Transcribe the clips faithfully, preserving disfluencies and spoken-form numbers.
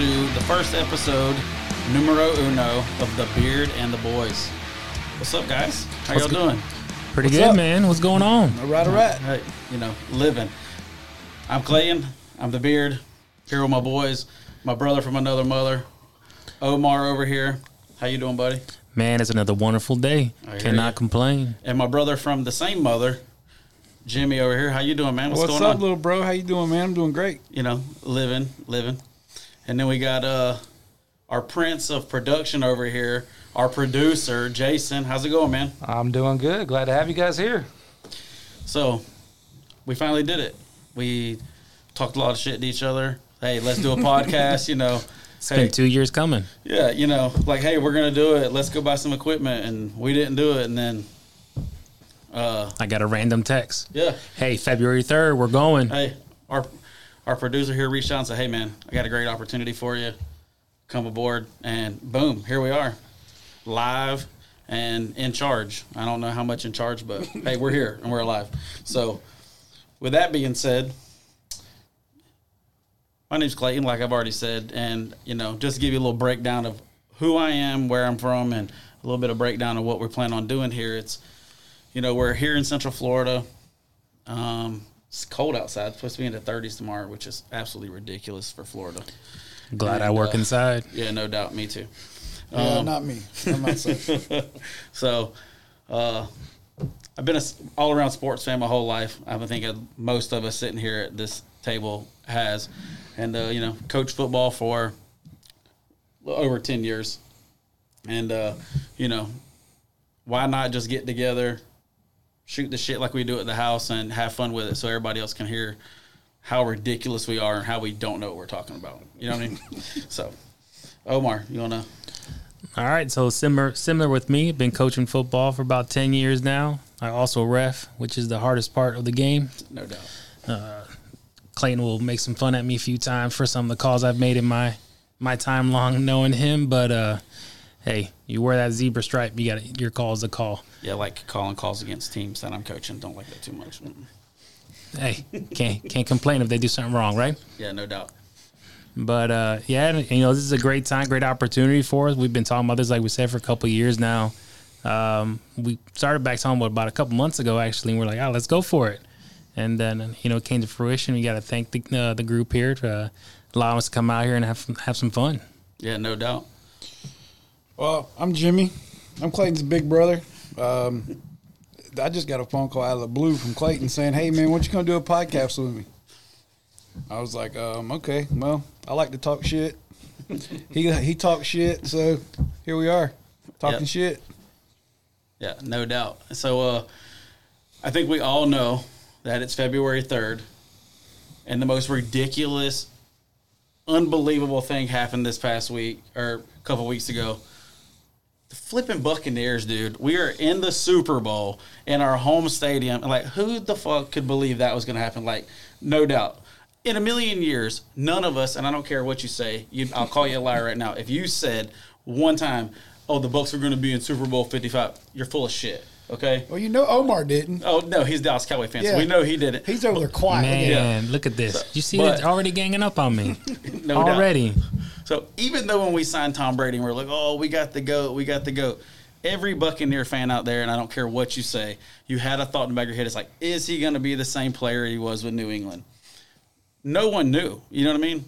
to the first episode, numero uno, of The Beard and the Boys. What's up, guys? How y'all doing? Pretty What's good, up? man. What's going on? All right, all right. Hey, you know, living. I'm Clayton. I'm The Beard. Here with my boys, my brother from another mother, Omar over here. How you doing, buddy? Man, it's another wonderful day. Cannot you. complain. And my brother from the same mother, Jimmy over here. How you doing, man? What's, What's going up, on? little bro? How you doing, man? I'm doing great. You know, living, living. And then we got uh, our prince of production over here, our producer, Jason. How's it going, man? I'm doing good. Glad to have you guys here. So, we finally did it. We talked a lot of shit to each other. Hey, let's do a podcast, you know. It's hey, been two years coming. Yeah, you know, like, hey, we're going to do it. Let's go buy some equipment. And we didn't do it. And then uh, I got a random text. Yeah. Hey, February third, we're going. Hey, our our producer here reached out and said, hey, man, I got a great opportunity for you. Come aboard. And boom, here we are, live and in charge. I don't know how much in charge, but, hey, we're here and we're alive. So with that being said, my name's Clayton, like I've already said, and, you know, just to give you a little breakdown of who I am, where I'm from, and a little bit of breakdown of what we plan on doing here. It's, you know, we're here in Central Florida. Um, it's cold outside. It's supposed to be in the thirties tomorrow, which is absolutely ridiculous for Florida. Glad and, I work uh, inside. Yeah, no doubt. Me too. Um, yeah, not me. I'm outside. So, uh, I've been an all-around sports fan my whole life. I think most of us sitting here at this table has. And, uh, you know, coached football for over ten years. And, uh, you know, why not just get together, shoot the shit like we do at the house, and have fun with it so everybody else can hear how ridiculous we are and how we don't know what we're talking about. You know what I mean? So, Omar, you want to? All right. So, similar, similar with me, been coaching football for about ten years now. I also ref, which is the hardest part of the game. No doubt. Uh Clayton will make some fun at me a few times for some of the calls I've made in my my time long knowing him. But, uh, hey, you wear that zebra stripe, you got your call is a call. Yeah, like calling calls against teams that I'm coaching. Don't like that too much. Hey, can't, can't complain if they do something wrong, right? Yeah, no doubt. But, uh, yeah, and, you know, this is a great time, great opportunity for us. We've been talking about this, like we said, for a couple of years now. Um, we started back talking about, about a couple months ago, actually, and we're like, oh, let's go for it. And then, you know, it came to fruition. We got to thank the uh, the group here to uh, allow us to come out here and have have some fun. Yeah, no doubt. Well, I'm Jimmy. I'm Clayton's big brother. Um, I just got a phone call out of the blue from Clayton saying, hey, man, why don't you come do a podcast with me? I was like, um, okay, well, I like to talk shit. he he talks shit, so here we are, talking yep. shit. Yeah, no doubt. So uh, I think we all know that it's February third, and the most ridiculous, unbelievable thing happened this past week, or a couple weeks ago. The flipping Buccaneers, dude. We are in the Super Bowl in our home stadium. And like, who the fuck could believe that was going to happen? Like, no doubt. In a million years, none of us, and I don't care what you say, you, I'll call you a liar right now. If you said one time, oh, the Bucs are going to be in Super Bowl fifty-five, you're full of shit. Okay. Well, you know Omar didn't. Oh, no, he's Dallas Cowboy fans. Yeah. So we know he didn't. He's over there quiet. Man, yeah. Look at this. So, you see, it's already ganging up on me. No already. Doubt. So even though when we signed Tom Brady, and we're like, oh, we got the GOAT, we got the GOAT. Every Buccaneer fan out there, and I don't care what you say, you had a thought in the back of your head. It's like, is he going to be the same player he was with New England? No one knew. You know what I mean?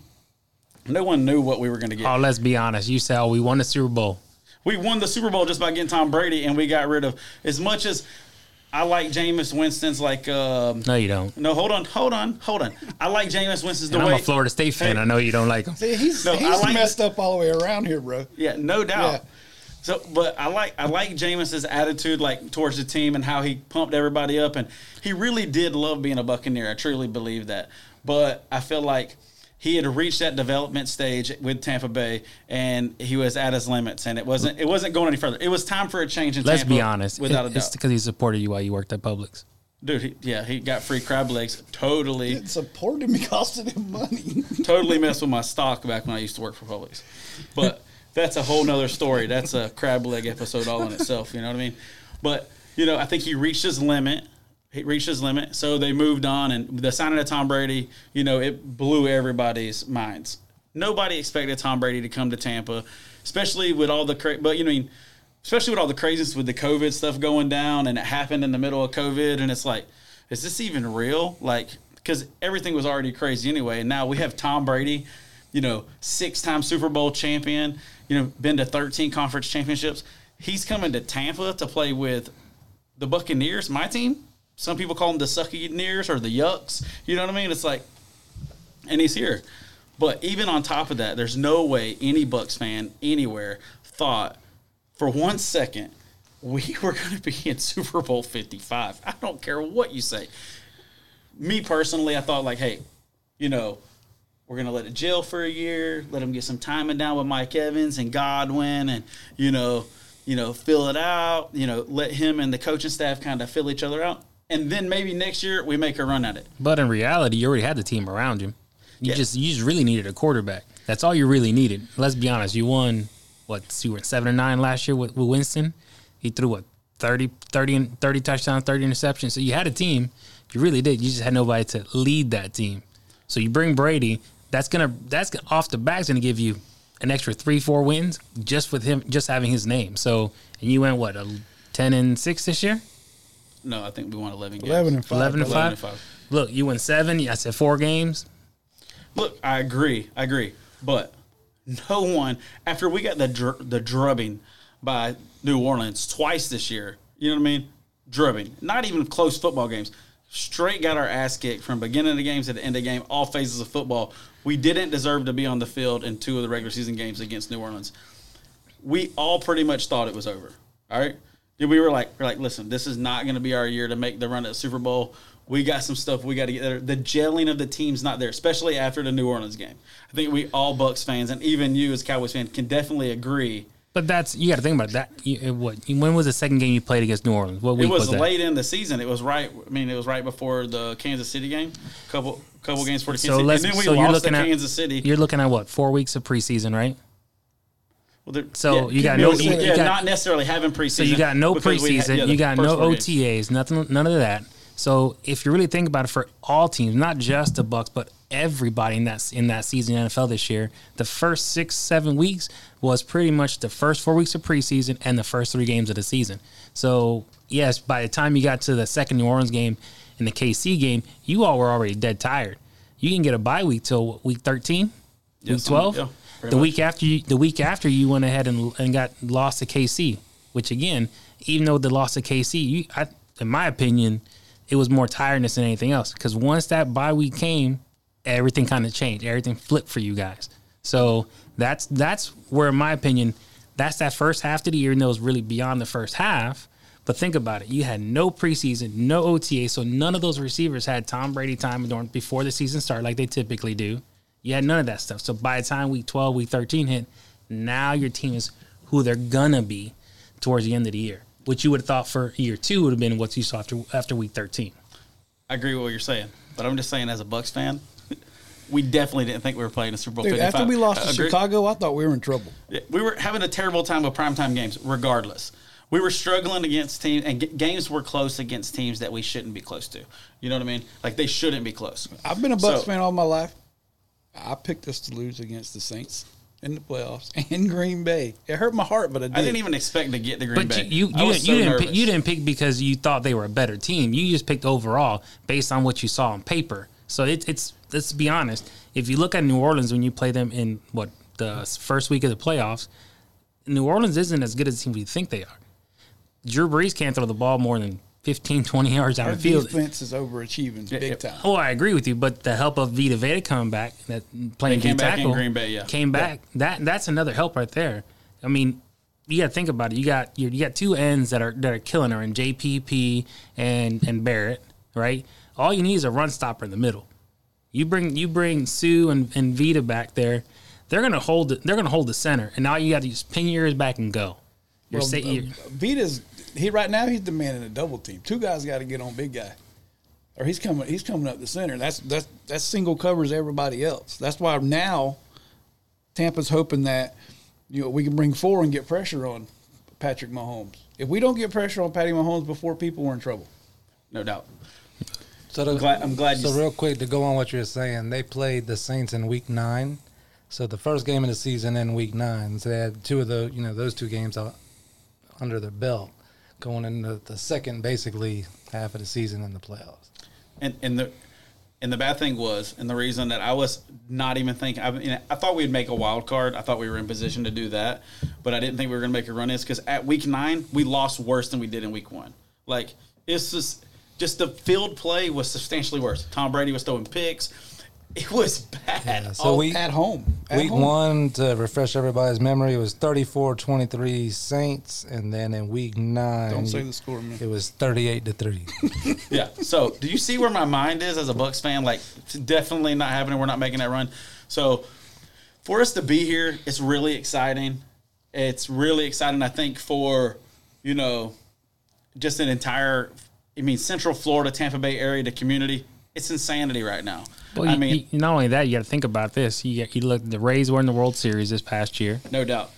No one knew what we were going to get. Oh, let's be honest. You said, oh, we won the Super Bowl. We won the Super Bowl just by getting Tom Brady, and we got rid of as much as I like Jameis Winston's like. Um, no, you don't. No, hold on, hold on, hold on. I like Jameis Winston's the and way. I'm a Florida State fan. Hey. I know you don't like him. See, he's, no, he's I like, messed up all the way around here, bro. Yeah, no doubt. Yeah. So, but I like I like Jameis's attitude like towards the team and how he pumped everybody up, and he really did love being a Buccaneer. I truly believe that. But I feel like he had reached that development stage with Tampa Bay, and he was at his limits, and it wasn't it wasn't going any further. It was time for a change in Let's Tampa. Let's be honest. Without it, a doubt. It's because he supported you while you worked at Publix. Dude, he, yeah, he got free crab legs. Totally. It supported me, costing him money. Totally messed with my stock back when I used to work for Publix. But that's a whole nother story. That's a crab leg episode all in itself, you know what I mean? But, you know, I think he reached his limit. He reached his limit, so they moved on, and the signing of Tom Brady, you know, it blew everybody's minds. Nobody expected Tom Brady to come to Tampa, especially with all the cra- but you know, I mean, especially with all the craziness with the COVID stuff going down, and it happened in the middle of COVID, and it's like, is this even real? Like, because everything was already crazy anyway, and now we have Tom Brady, you know, six-time Super Bowl champion, you know, been to thirteen conference championships. He's coming to Tampa to play with the Buccaneers, my team. Some people call them the Succaneers or the Yucks. You know what I mean? It's like, and he's here. But even on top of that, there's no way any Bucs fan anywhere thought for one second we were going to be in Super Bowl fifty-five. I don't care what you say. Me personally, I thought like, hey, you know, we're going to let it gel for a year, let him get some timing down with Mike Evans and Godwin and, you know, you know, fill it out, you know, let him and the coaching staff kind of fill each other out. And then maybe next year we make a run at it. But in reality, you already had the team around him. You yeah. just you just really needed a quarterback. That's all you really needed. Let's be honest. You won, what, you were seven and nine last year with, with Winston. He threw, what, thirty, thirty, thirty touchdowns, thirty interceptions. So you had a team. You really did. You just had nobody to lead that team. So you bring Brady. That's going to – that's gonna, off the bat, going to give you an extra three, four wins just with him, just having his name. So, and you went, what, a ten and six this year? No, I think we won eleven games. eleven and five eleven and five Look, you won seven. I said four games. Look, I agree. I agree. But no one, after we got the dr- the drubbing by New Orleans twice this year, you know what I mean? Drubbing. Not even close football games. Straight got our ass kicked from beginning of the game to the end of the game, all phases of football. We didn't deserve to be on the field in two of the regular season games against New Orleans. We all pretty much thought it was over. All right? We were like, we're like, listen, this is not going to be our year to make the run at the Super Bowl. We got some stuff we got to get there. The gelling of the team's not there, especially after the New Orleans game. I think we all Bucs fans, and even you as Cowboys fan, can definitely agree. But that's you got to think about that. You, what? When was the second game you played against New Orleans? What week was that? It was late in the season. It was right. I mean, it was right before the Kansas City game. Couple couple games before the Kansas so City. Let's, and then we so lost to Kansas City. You're looking at what? Four weeks of preseason, right? Well, so yeah, you got no, you, you yeah, got, not necessarily having preseason. So you got no preseason. Had, yeah, you got no O T As. Nothing. None of that. So if you really think about it, for all teams, not just the Bucs, but everybody in that in that season in the N F L this year, the first six, seven weeks was pretty much the first four weeks of preseason and the first three games of the season. So, yes, by the time you got to the second New Orleans game and the K C game, you all were already dead tired. You didn't get a bye week till week thirteen, yeah, week twelve. Yeah, the much. week after you, the week after you went ahead and and got lost to K C, which again, even though the loss to K C, you, I, in my opinion, it was more tiredness than anything else, because once that bye week came, everything kind of changed. Everything flipped for you guys. So that's that's where, in my opinion, that's that first half of the year, and that was really beyond the first half. But think about it. You had no preseason, no O T A, so none of those receivers had Tom Brady time during, before the season started like they typically do. You had none of that stuff. So by the time week twelve, week thirteen hit, now your team is who they're going to be towards the end of the year. What you would have thought for year two would have been what you saw after after week thirteen. I agree with what you're saying, but I'm just saying as a Bucs fan, we definitely didn't think we were playing a Super Bowl Dude, fifty-five. After we lost uh, to Chicago, I thought we were in trouble. Yeah, we were having a terrible time with primetime games regardless. We were struggling against teams, and g- games were close against teams that we shouldn't be close to. You know what I mean? Like, they shouldn't be close. I've been a Bucs so, fan all my life. I picked us to lose against the Saints in the playoffs, in Green Bay. It hurt my heart, but I did. I didn't even expect to get to Green but Bay. You, you, I was you, so didn't nervous. Pick, you didn't pick because you thought they were a better team. You just picked overall based on what you saw on paper. So it, it's let's be honest. If you look at New Orleans when you play them in, what, the first week of the playoffs, New Orleans isn't as good as the team we think they are. Drew Brees can't throw the ball more than fifteen, twenty yards down the field. Our defense is overachieving big yeah, time. Oh, I agree with you, but the help of Vita Vea coming back, that playing D tackle, in Green Bay, yeah. came back. Yeah. That that's another help right there. I mean, you got to think about it. You got you got two ends that are that are killing her in J P P and and Barrett, right? All you need is a run stopper in the middle. You bring you bring Sue and, and Vita back there. They're gonna hold the, they're gonna hold the center, and now you got to just pin your ears back and go. You're well, say, you're, uh, Vita's. He right now he's demanding a double team. Two guys got to get on big guy, or he's coming. He's coming up the center. That's that's that single covers everybody else. That's why now Tampa's hoping that you know we can bring four and get pressure on Patrick Mahomes. If we don't get pressure on Patty Mahomes before people, we're in trouble, no doubt. So the, I'm glad. I'm glad so you real quick to go on what you're saying. They played the Saints in Week Nine. So the first game of the season in week nine, so they had two of the, you know, those two games out under their belt going into the second, basically half of the season in the playoffs. And and the and the bad thing was, and the reason that I was not even thinking, I, you know, I thought we'd make a wild card. I thought we were in position to do that, but I didn't think we were going to make a run. Is because at week nine we lost worse than we did in week one. Like it's just just the field play was substantially worse. Tom Brady was throwing picks. It was bad. Yeah, so all, we, at home. At week home. one, to refresh everybody's memory, it was thirty-four twenty-three Saints, and then in week nine, don't say the score, man. It was thirty-eight to three. Yeah. So, do you see where my mind is as a Bucs fan? Like, it's definitely not happening. We're not making that run. So, for us to be here, it's really exciting. It's really exciting. I think for you know, just an entire, I mean, Central Florida, Tampa Bay area, the community. It's insanity right now. Well, I you, mean, you, not only that, you got to think about this. You got, you look, the Rays were in the World Series this past year, no doubt,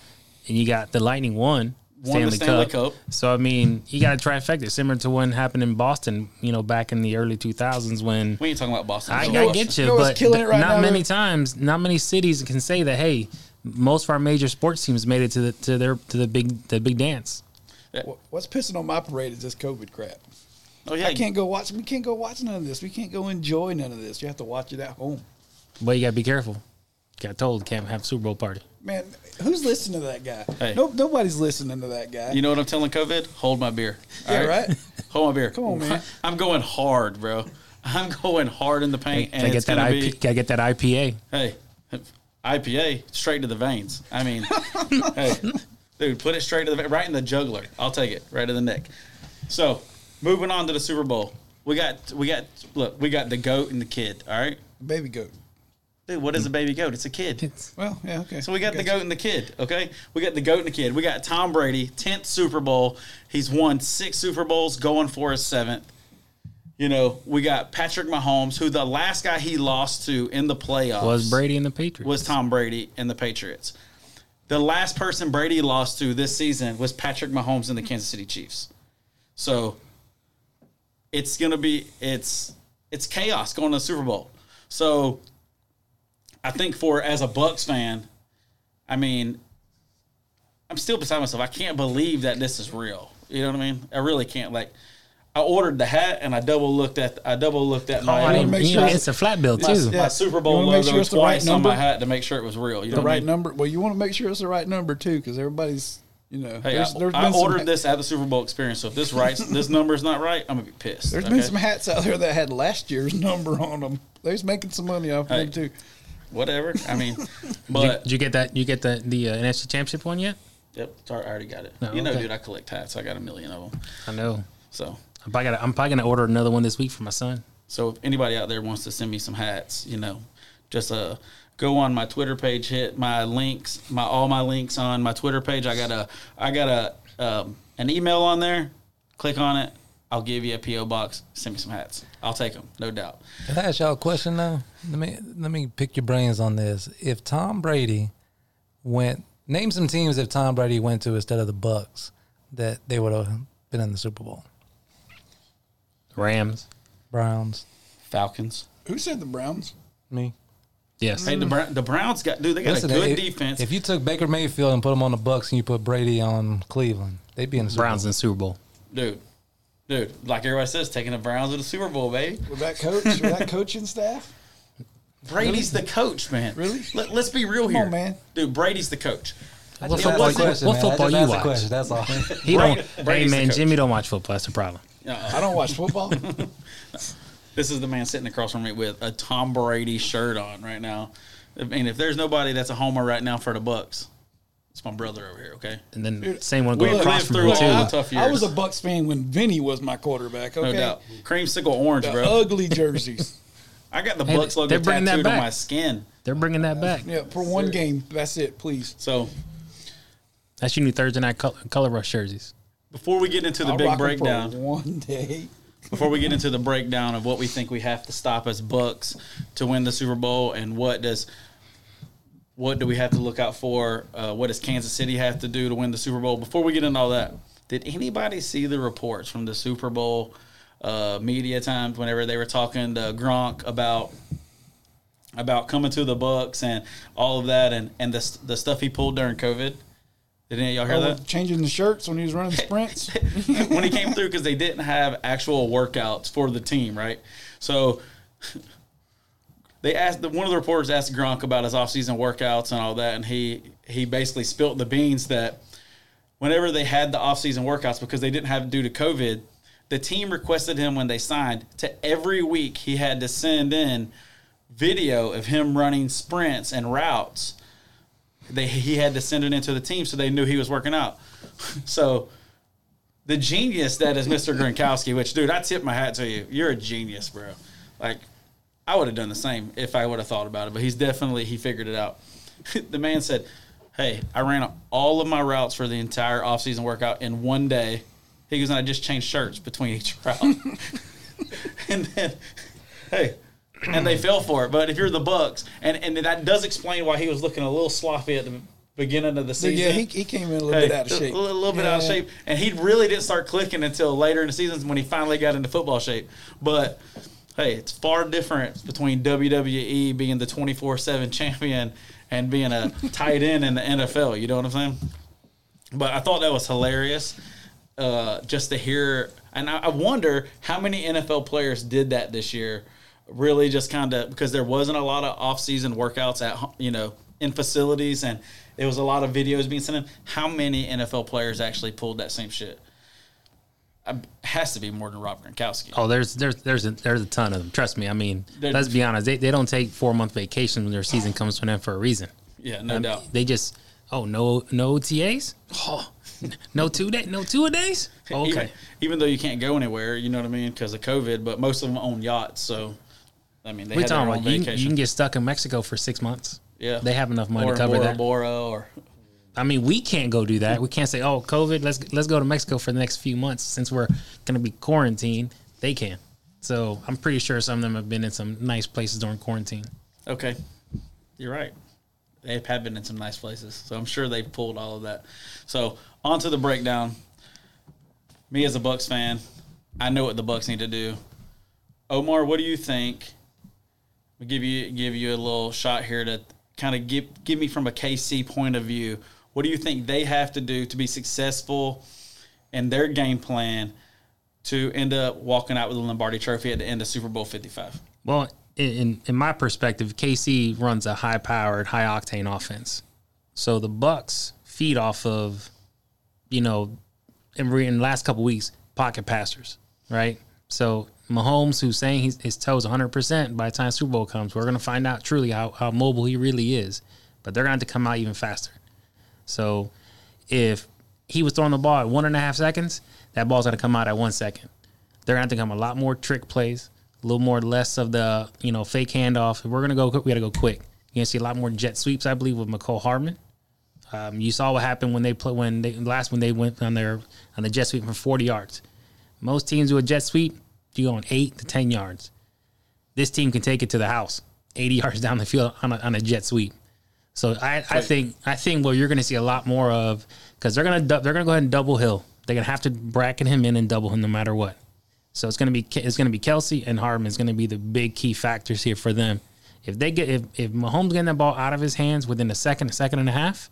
and you got the Lightning won, won Stanley, the Stanley Cup. Cup. So I mean, you got a trifecta, similar to what happened in Boston, you know, back in the early two thousands when we ain't talking about Boston. I, I get you, you know, but right not now, many right? times, not many cities can say that. Hey, most of our major sports teams made it to the to their to the big the big dance. What's pissing on my parade is this COVID crap. Oh, yeah. I can't go watch. We can't go watch none of this. We can't go enjoy none of this. You have to watch it at home. Well, you got to be careful. Got told can't have a Super Bowl party. Man, who's listening to that guy? Hey. No, nobody's listening to that guy. You know what I'm telling COVID? Hold my beer. All yeah, right? right? Hold my beer. Come on, man. I'm going hard, bro. I'm going hard in the paint. Hey, and get it's that I P, be... Gotta get that I P A. Hey, I P A straight to the veins. I mean, hey, dude, put it straight to the right in the jugular. I'll take it right to the neck. So. Moving on to the Super Bowl, we got we got look we got the goat and the kid. All right, baby goat. Dude, what is a baby goat? It's a kid. It's, well, yeah, okay. So we got, got the goat you. and the kid. Okay, we got the goat and the kid. We got Tom Brady, tenth Super Bowl. He's won six Super Bowls, going for his seventh. You know, we got Patrick Mahomes, who the last guy he lost to in the playoffs was Brady and the Patriots. Was Tom Brady and the Patriots. The last person Brady lost to this season was Patrick Mahomes and the Kansas City Chiefs. So. It's gonna be it's it's chaos going to the Super Bowl. So I think for as a Bucs fan, I mean, I'm still beside myself. I can't believe that this is real. You know what I mean? I really can't. Like, I ordered the hat and I double looked at I double looked at my. Oh, I didn't make sure it's a flat bill too. My, my Super Bowl logo sure twice right on my hat to make sure it was real. You know the right I mean? number. Well, you want to make sure it's the right number too, because everybody's. You know, hey, there's, there's I, I ordered ha- this at the Super Bowl experience, so if this right, this number is not right, I'm going to be pissed. There's okay? been some hats out there that had last year's number on them. They're making some money off hey, them, too. Whatever. I mean, but. Did you, did you get that? You get the, the uh, N F C Championship one yet? Yep. Sorry, I already got it. No, you know, okay. dude, I collect hats. So I got a million of them. I know. So I'm probably going to order another one this week for my son. So if anybody out there wants to send me some hats, you know, just a. Uh, Go on my Twitter page, hit my links, my all my links on my Twitter page. I got a, I got a, um, an email on there. Click on it. I'll give you a P O box. Send me some hats. I'll take them, no doubt. Can I ask y'all a question though? Let me let me pick your brains on this. If Tom Brady went, name some teams if Tom Brady went to instead of the Bucs that they would have been in the Super Bowl. Rams, Browns, Falcons. Who said the Browns? Me. Yes. Hey, the, Brown, the Browns got dude. They got Listen, a good if, defense. If you took Baker Mayfield and put him on the Bucs and you put Brady on Cleveland, they'd be in the Super Browns Bowl. in the Super Bowl. Dude, dude, like everybody says, taking the Browns to the Super Bowl, baby. With that coach, with that coaching staff, Brady's really? the coach, man. Really? Let, let's be real Come here, on, man. Dude, Brady's the coach. What football, question, what football you watch? Question, that's all. he Brady, don't. Brady's hey man, Jimmy don't watch football. That's the problem. Uh-uh. I don't watch football. No. This is the man sitting across from me with a Tom Brady shirt on right now. I mean, if there's nobody that's a homer right now for the Bucs, it's my brother over here, okay? And then the same one going across from him, too. I, tough years. I was a Bucs fan when Vinny was my quarterback, okay? No doubt. Creamsicle orange, the bro. ugly jerseys. I got the hey, Bucs logo tattooed on my skin. They're bringing that back. Yeah, for one Seriously. game. That's it, please. So that's your new Thursday night color, color rush jerseys. Before we get into the I'll big rock breakdown. For one day. Before we get into the breakdown of what we think we have to stop as Bucs to win the Super Bowl and what does what do we have to look out for, uh, what does Kansas City have to do to win the Super Bowl, before we get into all that, did anybody see the reports from the Super Bowl uh, media times whenever they were talking to Gronk about about coming to the Bucks and all of that, and, and the the stuff he pulled during COVID. Didn't y'all hear oh, that? Changing the shirts when he was running the sprints. When he came through, because they didn't have actual workouts for the team, right? So they asked one of the reporters asked Gronk about his offseason workouts and all that, and he he basically spilt the beans that whenever they had the offseason workouts, because they didn't have it due to COVID, the team requested him when they signed to every week he had to send in video of him running sprints and routes. They, he had to send it into the team so they knew he was working out. So the genius that is Mister Gronkowski, which, dude, I tip my hat to you. You're a genius, bro. Like, I would have done the same if I would have thought about it, but he's definitely – he figured it out. The man said, hey, I ran all of my routes for the entire offseason workout in one day. He goes, and I just changed shirts between each route. And then, hey – and they fell for it. But if you're the Bucks, and, and that does explain why he was looking a little sloppy at the beginning of the season. Yeah, he, he came in a little hey, bit out of shape. A little, little bit yeah. out of shape. And he really didn't start clicking until later in the season when he finally got into football shape. But, hey, it's far different between W W E being the twenty-four seven champion and being a tight end in the N F L. You know what I'm saying? But I thought that was hilarious uh, just to hear. And I, I wonder how many N F L players did that this year. Really just kind of because there wasn't a lot of off-season workouts at, you know, in facilities, and there was a lot of videos being sent in. How many N F L players actually pulled that same shit? It has to be more than Rob Gronkowski. Oh, there's there's there's a, there's a ton of them. Trust me. I mean, they're, let's be honest. They they don't take four-month vacations when their season comes to an end for a reason. Yeah, no um, doubt. They just, oh, no no O T As? Oh, no two day, no two a days? Okay. Even, even though you can't go anywhere, you know what I mean, because of COVID, but most of them own yachts, so. I mean, they We're had talking about you, you can get stuck in Mexico for six months. Yeah. They have enough money or to cover Bora, that. Bora or I mean, we can't go do that. We can't say, oh, COVID, let's let's go to Mexico for the next few months. Since we're going to be quarantined, they can. So I'm pretty sure some of them have been in some nice places during quarantine. Okay. You're right. They have been in some nice places. So I'm sure they pulled all of that. So on to the breakdown. Me as a Bucks fan, I know what the Bucks need to do. Omar, what do you think? We'll give you give you a little shot here to kind of give give me from a K C point of view. What do you think they have to do to be successful in their game plan to end up walking out with the Lombardi Trophy at the end of Super Bowl fifty-five? Well, in in my perspective, K C runs a high-powered, high-octane offense. So the Bucks feed off of, you know, in, in the last couple of weeks, pocket passers, right? So Mahomes, who's saying he's, his toes one hundred percent by the time Super Bowl comes, we're going to find out truly how, how mobile he really is. But they're going to have to come out even faster. So if he was throwing the ball at one and a half seconds, that ball's going to come out at one second. They're going to have to come a lot more trick plays, a little more less of the, you know, fake handoff. If we're going to go quick, we got to go quick. You're going to see a lot more jet sweeps, I believe, with McCole Hardman. Um, you saw what happened when they play, when they last when they went on their on the jet sweep for forty yards. Most teams do a jet sweep. You go on eight to ten yards. This team can take it to the house, eighty yards down the field on a, on a jet sweep. So I, I think I think well, you're going to see a lot more of because they're going to they're going to go ahead and double Hill. They're going to have to bracket him in and double him no matter what. So it's going to be it's going to be Kelsey and Hardman is going to be the big key factors here for them. If they get if, if Mahomes getting that ball out of his hands within a second, a second and a half,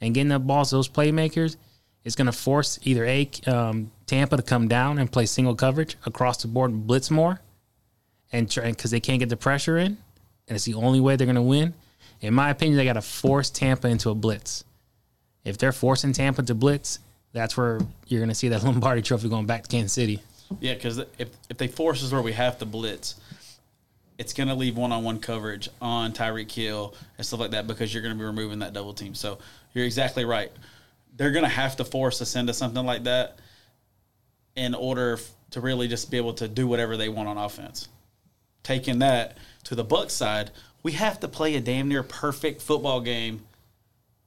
and getting that ball to those playmakers. It's going to force either A, um, Tampa to come down and play single coverage across the board and blitz more and because they can't get the pressure in, and it's the only way they're going to win. In my opinion, they got to force Tampa into a blitz. If they're forcing Tampa to blitz, that's where you're going to see that Lombardi Trophy going back to Kansas City. Yeah, because if, if they force us where we have to blitz, it's going to leave one-on-one coverage on Tyreek Hill and stuff like that because you're going to be removing that double team. So you're exactly right. They're going to have to force us into something like that in order f- to really just be able to do whatever they want on offense. Taking that to the Bucs side, we have to play a damn near perfect football game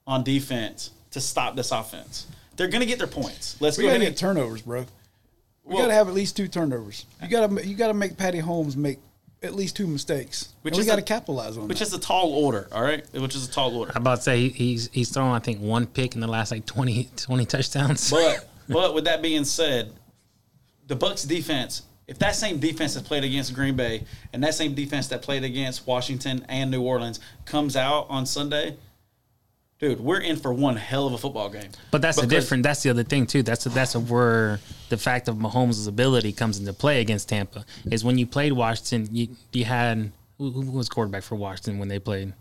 on defense to stop this offense. They're going to get their points. Let's we go gotta ahead and get turnovers, bro. We well, got to have at least two turnovers. You got to you got to make Patty Holmes make at least two mistakes. Which we got to capitalize on. Which that. is a tall order, all right? Which is a tall order. I'm about to say he's he's thrown, I think, one pick in the last, like, twenty touchdowns. But but with that being said, the Bucs defense If that same defense that's played against Green Bay and that same defense that played against Washington and New Orleans comes out on Sunday, dude, we're in for one hell of a football game. But that's the different. That's the other thing too. That's a, that's a, where the fact of Mahomes' ability comes into play against Tampa is when you played Washington. You, you had who, who was quarterback for Washington when they played?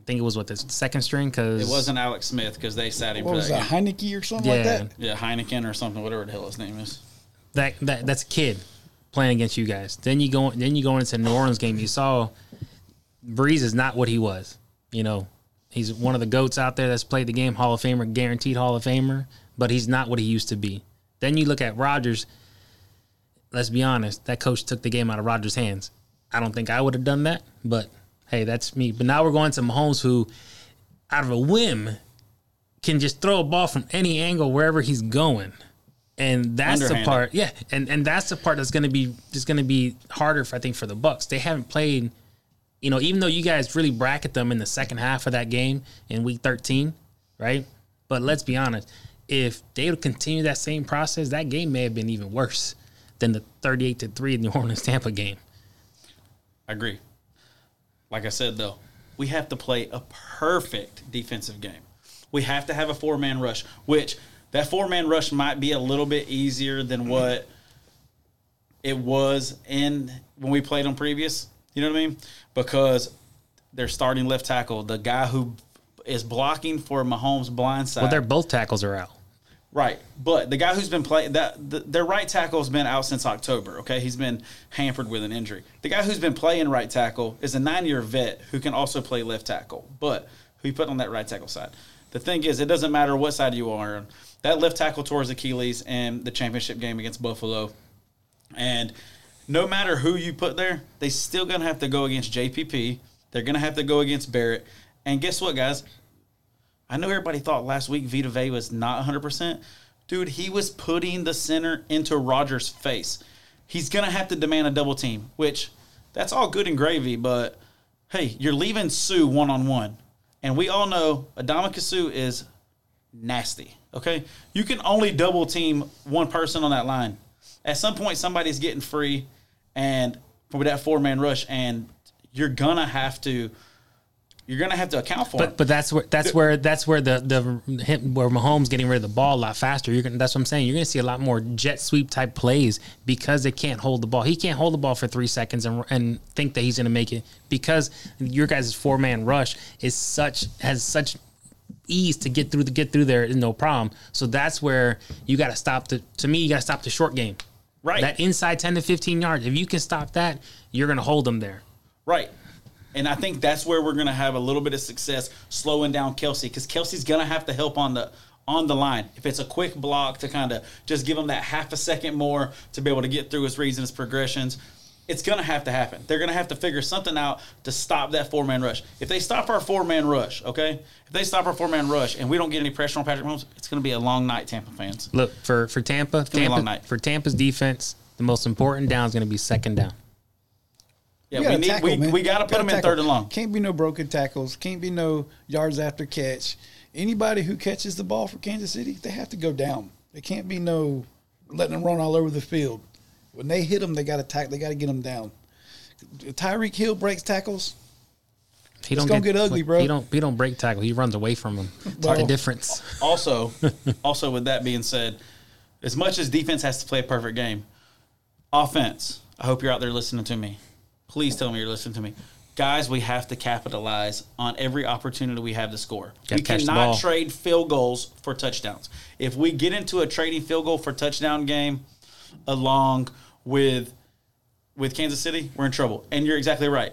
I think it was what the second string because it wasn't Alex Smith because they sat him. What was that, Heineke or something yeah. like that? Yeah, Heineken or something. Whatever the hell his name is. That that that's a kid playing against you guys. Then you go then you go into New Orleans game. You saw Breeze is not what he was. You know, he's one of the GOATs out there that's played the game, Hall of Famer, guaranteed Hall of Famer, but he's not what he used to be. Then you look at Rodgers. Let's be honest, that coach took the game out of Rodgers' hands. I don't think I would have done that, but hey, that's me. But now we're going to Mahomes, who out of a whim can just throw a ball from any angle wherever he's going. And that's the part, yeah, and, and that's the part that's going to be that's going to be harder, for, I think, for the Bucs. They haven't played, you know, even though you guys really bracket them in the second half of that game in week thirteen, right? But let's be honest, if they would continue that same process, that game may have been even worse than the thirty-eight to three New Orleans-Tampa game. I agree. Like I said, though, we have to play a perfect defensive game. We have to have a four-man rush, which – that four-man rush might be a little bit easier than what it was in when we played on previous. You know what I mean? Because they're starting left tackle, the guy who is blocking for Mahomes' blindside. Well, their both tackles are out. Right, but the guy who's been playing that the, their right tackle has been out since October. Okay, he's been hampered with an injury. The guy who's been playing right tackle is a nine-year vet who can also play left tackle, but who you put on that right tackle side. The thing is, it doesn't matter what side you are on. That left tackle tore his Achilles in the championship game against Buffalo. And no matter who you put there, they still going to have to go against J P P. They're going to have to go against Barrett. And guess what, guys? I know everybody thought last week Vita Vea was not one hundred percent. Dude, he was putting the center into Rodgers' face. He's going to have to demand a double team, which that's all good and gravy. But, hey, you're leaving Sue one-on-one. And we all know Ndamukong Suh is nasty. Okay, you can only double team one person on that line. At some point, somebody's getting free, and with that four man rush, and you're gonna have to, you're gonna have to account for. But him. but that's where that's where that's where the the him, where Mahomes getting rid of the ball a lot faster. You're gonna, that's what I'm saying. You're gonna see a lot more jet sweep type plays because they can't hold the ball. He can't hold the ball for three seconds and and think that he's gonna make it because your guys' four man rush is such has such. ease to get through to get through there is no problem. So that's where you got to stop the. To me, you got to stop the short game. Right. That inside ten to fifteen yards. If you can stop that, you're going to hold them there. Right. And I think that's where we're going to have a little bit of success slowing down Kelsey because Kelsey's going to have to help on the on the line. If it's a quick block to kind of just give him that half a second more to be able to get through his reads and his progressions. It's going to have to happen. They're going to have to figure something out to stop that four-man rush. If they stop our four-man rush, okay? If they stop our four-man rush and we don't get any pressure on Patrick Mahomes, it's going to be a long night, Tampa fans. Look, for, for Tampa, it's Tampa be a long night. For Tampa's defense, the most important down is going to be second down. Yeah, we, we need tackle, we, we got to put gotta them in tackle. Third and long. Can't be no broken tackles. Can't be no yards after catch. Anybody who catches the ball for Kansas City, they have to go down. There can't be no letting them run all over the field. When they hit them, they got to tackle. They got to get them down. Tyreek Hill breaks tackles. He it's don't gonna get, get ugly, bro. He don't. He don't break tackle. He runs away from them. It's well, the difference. Also, also with that being said, as much as defense has to play a perfect game, offense. I hope you're out there listening to me. Please tell me you're listening to me, guys. We have to capitalize on every opportunity we have to score. Gotta we cannot trade field goals for touchdowns. If we get into a trading field goal for touchdown game, along. With with Kansas City, we're in trouble. And you're exactly right.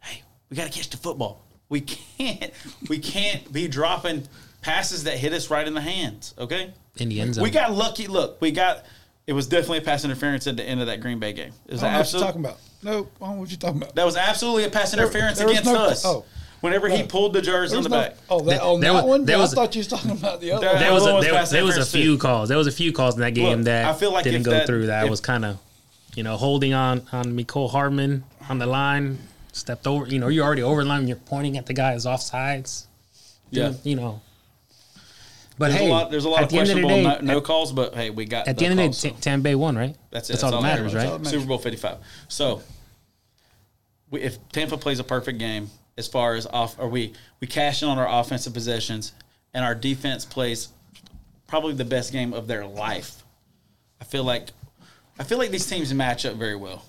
Hey, we got to catch the football. We can't we can't be dropping passes that hit us right in the hands, okay? In the end zone. We got lucky. Look, we got – it was definitely a pass interference at the end of that Green Bay game. Is that absolute? I don't know what you're talking about. No, I don't know what you're talking about. That was absolutely a pass interference there, there against no, us. Oh. Whenever no, he pulled the jersey on the no, back. Oh, that, oh, there, that was, one? There was, I thought you was talking about the other there, one. There was, a, there, there was a few calls. There was a few calls in that game Look, that I feel like didn't go that, through. That if, was kind of, you know, holding on on Mecole Hardman on the line, stepped over. You know, you're already over the line. You're pointing at the guy as offsides. Yeah. You know. But there's hey, a lot, there's a lot of questionable day, no, no at, calls, but hey, we got at the, the end of the day, so. Tampa Bay won, right? That's it. That's, that's all, all that matters, matters right? All Super Bowl fifty-five. So, we, if Tampa plays a perfect game, as far as off, are we we cash in on our offensive possessions, and our defense plays probably the best game of their life. I feel like, I feel like these teams match up very well.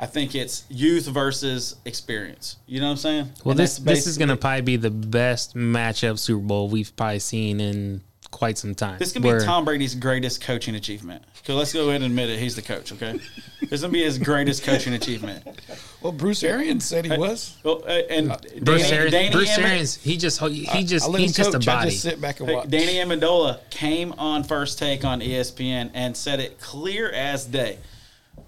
I think it's youth versus experience. You know what I'm saying? Well, and this this is going to probably be the best matchup Super Bowl we've probably seen in quite some time. This could be Tom Brady's greatest coaching achievement. So let's go ahead and admit it. He's the coach, okay? This will be his greatest coaching achievement. Well, Bruce Arians said he was. Well, uh, and uh, Bruce Danny, Arians, Danny Bruce Arians, he just he just he's just a body. I just sit back and watch. Danny Amendola came on First Take on E S P N and said it clear as day.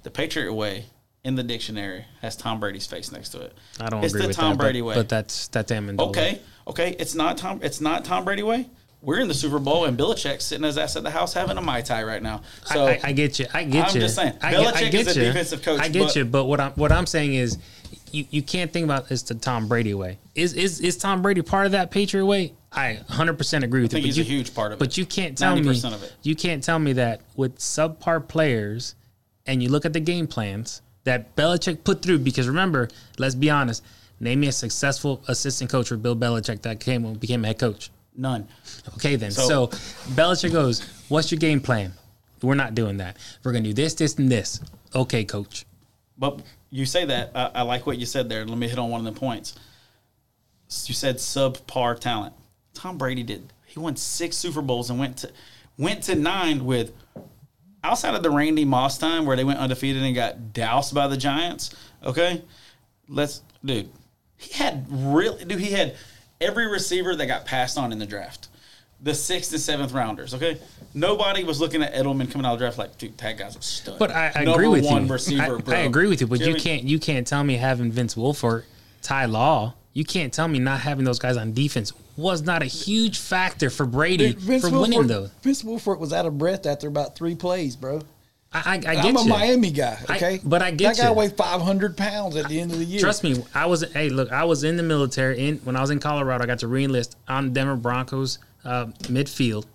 The Patriot way in the dictionary has Tom Brady's face next to it. I don't it's agree with Tom that. It's the Tom Brady but, way. But that's that's Amendola. Okay, okay, it's not Tom. It's not Tom Brady way. We're in the Super Bowl, and Belichick's sitting his ass at the house having a Mai Tai right now. So I, I, I get you. I get I'm you. I'm just saying, I Belichick get, get is a you. defensive coach. I get but, you, but what I'm what I'm saying is, you, you can't think about this the Tom Brady way. Is is is Tom Brady part of that Patriot way? I one hundred percent agree with I think it, he's you. He's a huge part of it. But you can't tell me of it. you can't tell me that with subpar players, and you look at the game plans that Belichick put through. Because remember, let's be honest. Name me a successful assistant coach for Bill Belichick that came became a head coach. None. Okay, then. So, so Belichick goes, what's your game plan? We're not doing that. We're going to do this, this, and this. Okay, coach. But you say that. I, I like what you said there. Let me hit on one of the points. You said subpar talent. Tom Brady did. He won six Super Bowls and went to went to nine with, outside of the Randy Moss time where they went undefeated and got doused by the Giants. Okay? Let's, dude. He had really, dude, he had every receiver that got passed on in the draft, the sixth and seventh rounders, okay? Nobody was looking at Edelman coming out of the draft like, dude, that guy's a stud. But I, I agree with you. Number one receiver, I, bro. I agree with you, but Jimmy. you can't you can't tell me having Vince Wilfork, Ty Law, you can't tell me not having those guys on defense was not a huge factor for Brady Vince for Wilfork, winning those. Vince Wilfork was out of breath after about three plays, bro. I, I, I get I'm you. I'm a Miami guy, okay? I, but I get that you. That guy weighed five hundred pounds at the end of the year. Trust me, I was – hey, look, I was in the military. In When I was in Colorado, I got to reenlist on the Denver Broncos uh, midfield,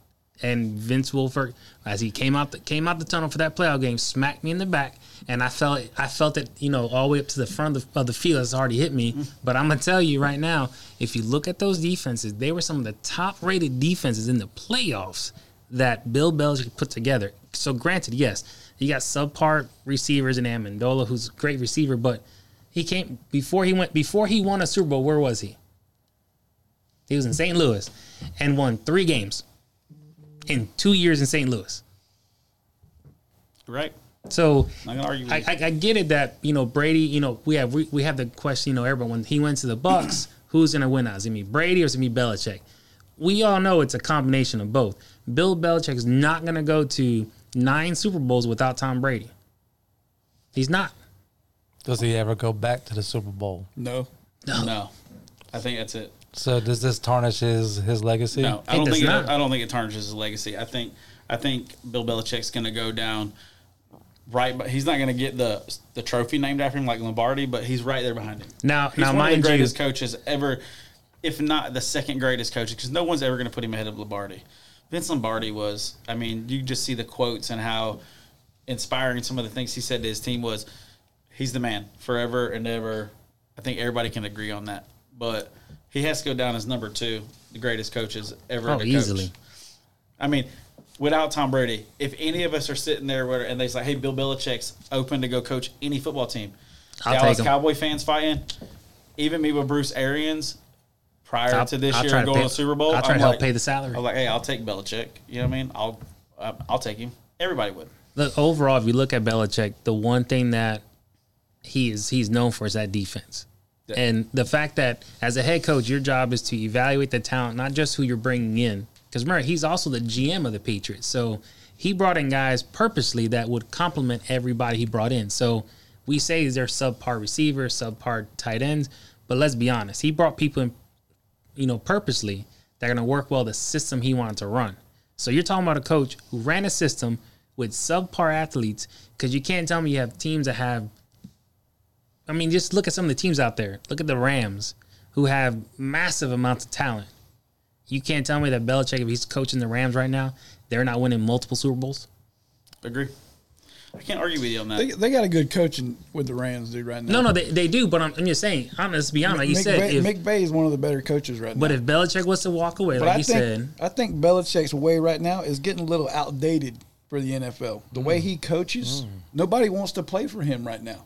and Vince Wilfork, as he came out the, came out the tunnel for that playoff game, smacked me in the back, and I felt it, I felt it, you know, all the way up to the front of the, of the field. It's already hit me. But I'm going to tell you right now, if you look at those defenses, they were some of the top-rated defenses in the playoffs that Bill Belichick put together. So, granted, yes, you got subpar receivers in Amendola, who's a great receiver, but he came before he went before he won a Super Bowl. Where was he? He was in Saint Louis, and won three games in two years in Saint Louis. Right. So I, I, I get it that you know Brady. You know we have we, we have the question. You know everyone when he went to the Bucs, who's going to win out? Is it me Brady or is it me Belichick? We all know it's a combination of both. Bill Belichick is not going to go to nine Super Bowls without Tom Brady. He's not. Does he ever go back to the Super Bowl? No. No. No. I think that's it. So does this tarnish his, his legacy? No, I don't think it, I don't think it tarnishes his legacy. I think I think Bill Belichick's going to go down right, but he's not going to get the the trophy named after him like Lombardi, but he's right there behind him. Now, he's now one mind of the greatest you, coaches ever, if not the second greatest coach, because no one's ever going to put him ahead of Lombardi. Vince Lombardi was, I mean, you just see the quotes and how inspiring some of the things he said to his team was. He's the man forever and ever. I think everybody can agree on that. But he has to go down as number two, the greatest coaches ever. Oh, to easily. Coach. I mean, without Tom Brady, if any of us are sitting there and they say, hey, Bill Belichick's open to go coach any football team. I'll Dallas Cowboy fans fighting, even me with Bruce Arians, prior I'll, to this I'll year going to the Super Bowl, I'll try I'm to help like, pay the salary. I'm like, hey, I'll take Belichick. You know what I mean? I'll uh, I'll take him. Everybody would. Look, overall, if you look at Belichick, the one thing that he is he's known for is that defense. Yeah. And the fact that as a head coach, your job is to evaluate the talent, not just who you're bringing in. Because remember, he's also the G M of the Patriots. So he brought in guys purposely that would complement everybody he brought in. So we say they're subpar receivers, subpar tight ends. But let's be honest, he brought people in, you know, purposely, they're going to work well the system he wanted to run. So you're talking about a coach who ran a system with subpar athletes, because you can't tell me you have teams that have, I mean, just look at some of the teams out there. Look at the Rams, who have massive amounts of talent, You can't tell me that Belichick, if he's coaching the Rams right now, they're not winning multiple Super Bowls. Agree. I can't argue with you on that. They, they got a good coaching with the Rams, dude, right now. No, no, they, they do, but I'm, I'm just saying, I'm just be honest, like you Mick said. Ba- if, Mick Bay is one of the better coaches right but now. But if Belichick was to walk away, but like I you think, said. I think Belichick's way right now is getting a little outdated for the N F L. The mm. way he coaches, mm. nobody wants to play for him right now.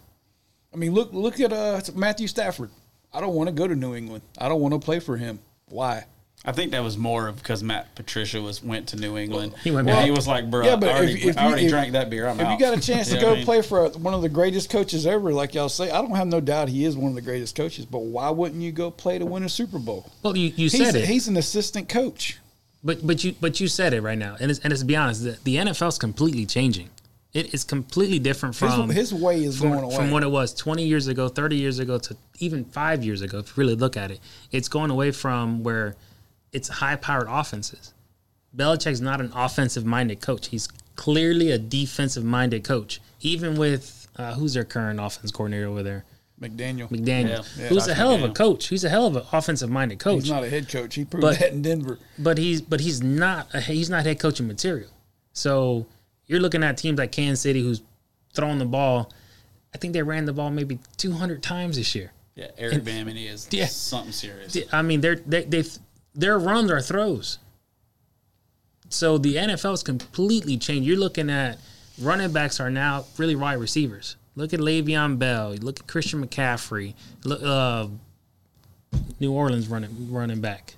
I mean, look look at uh, Matthew Stafford. I don't want to go to New England. I don't want to play for him. Why? I think that was more of because Matt Patricia was went to New England. He went well, He was like, bro, yeah, I already, if, if I already you, drank if, that beer. I'm if out. If you got a chance to go I mean? play for one of the greatest coaches ever, like y'all say, I don't have no doubt he is one of the greatest coaches, but why wouldn't you go play to win a Super Bowl? Well, you, you said it. He's an assistant coach. But but you but you said it right now. And it's, and it's to be honest, the, the N F L is completely changing. It is completely different from his, his way is from, going away. From what it was twenty years ago, thirty years ago, to even five years ago, if you really look at it. It's going away from where it's high-powered offenses. Belichick's not an offensive-minded coach. He's clearly a defensive-minded coach, even with uh, who's their current offense coordinator over there? McDaniel. McDaniel, yeah. who's yeah, a hell McDaniel. of a coach. He's a hell of an offensive-minded coach. He's not a head coach. He proved but, that in Denver. But he's but he's not a, he's not head coaching material. So you're looking at teams like Kansas City who's throwing the ball. I think they ran the ball maybe two hundred times this year. Yeah, Eric Bieniemy is yeah, something serious. I mean, they're, they they their runs are throws. So the N F L is completely changed. You're looking at running backs are now really wide receivers. Look at Le'Veon Bell. Look at Christian McCaffrey. Look, uh, New Orleans running running back.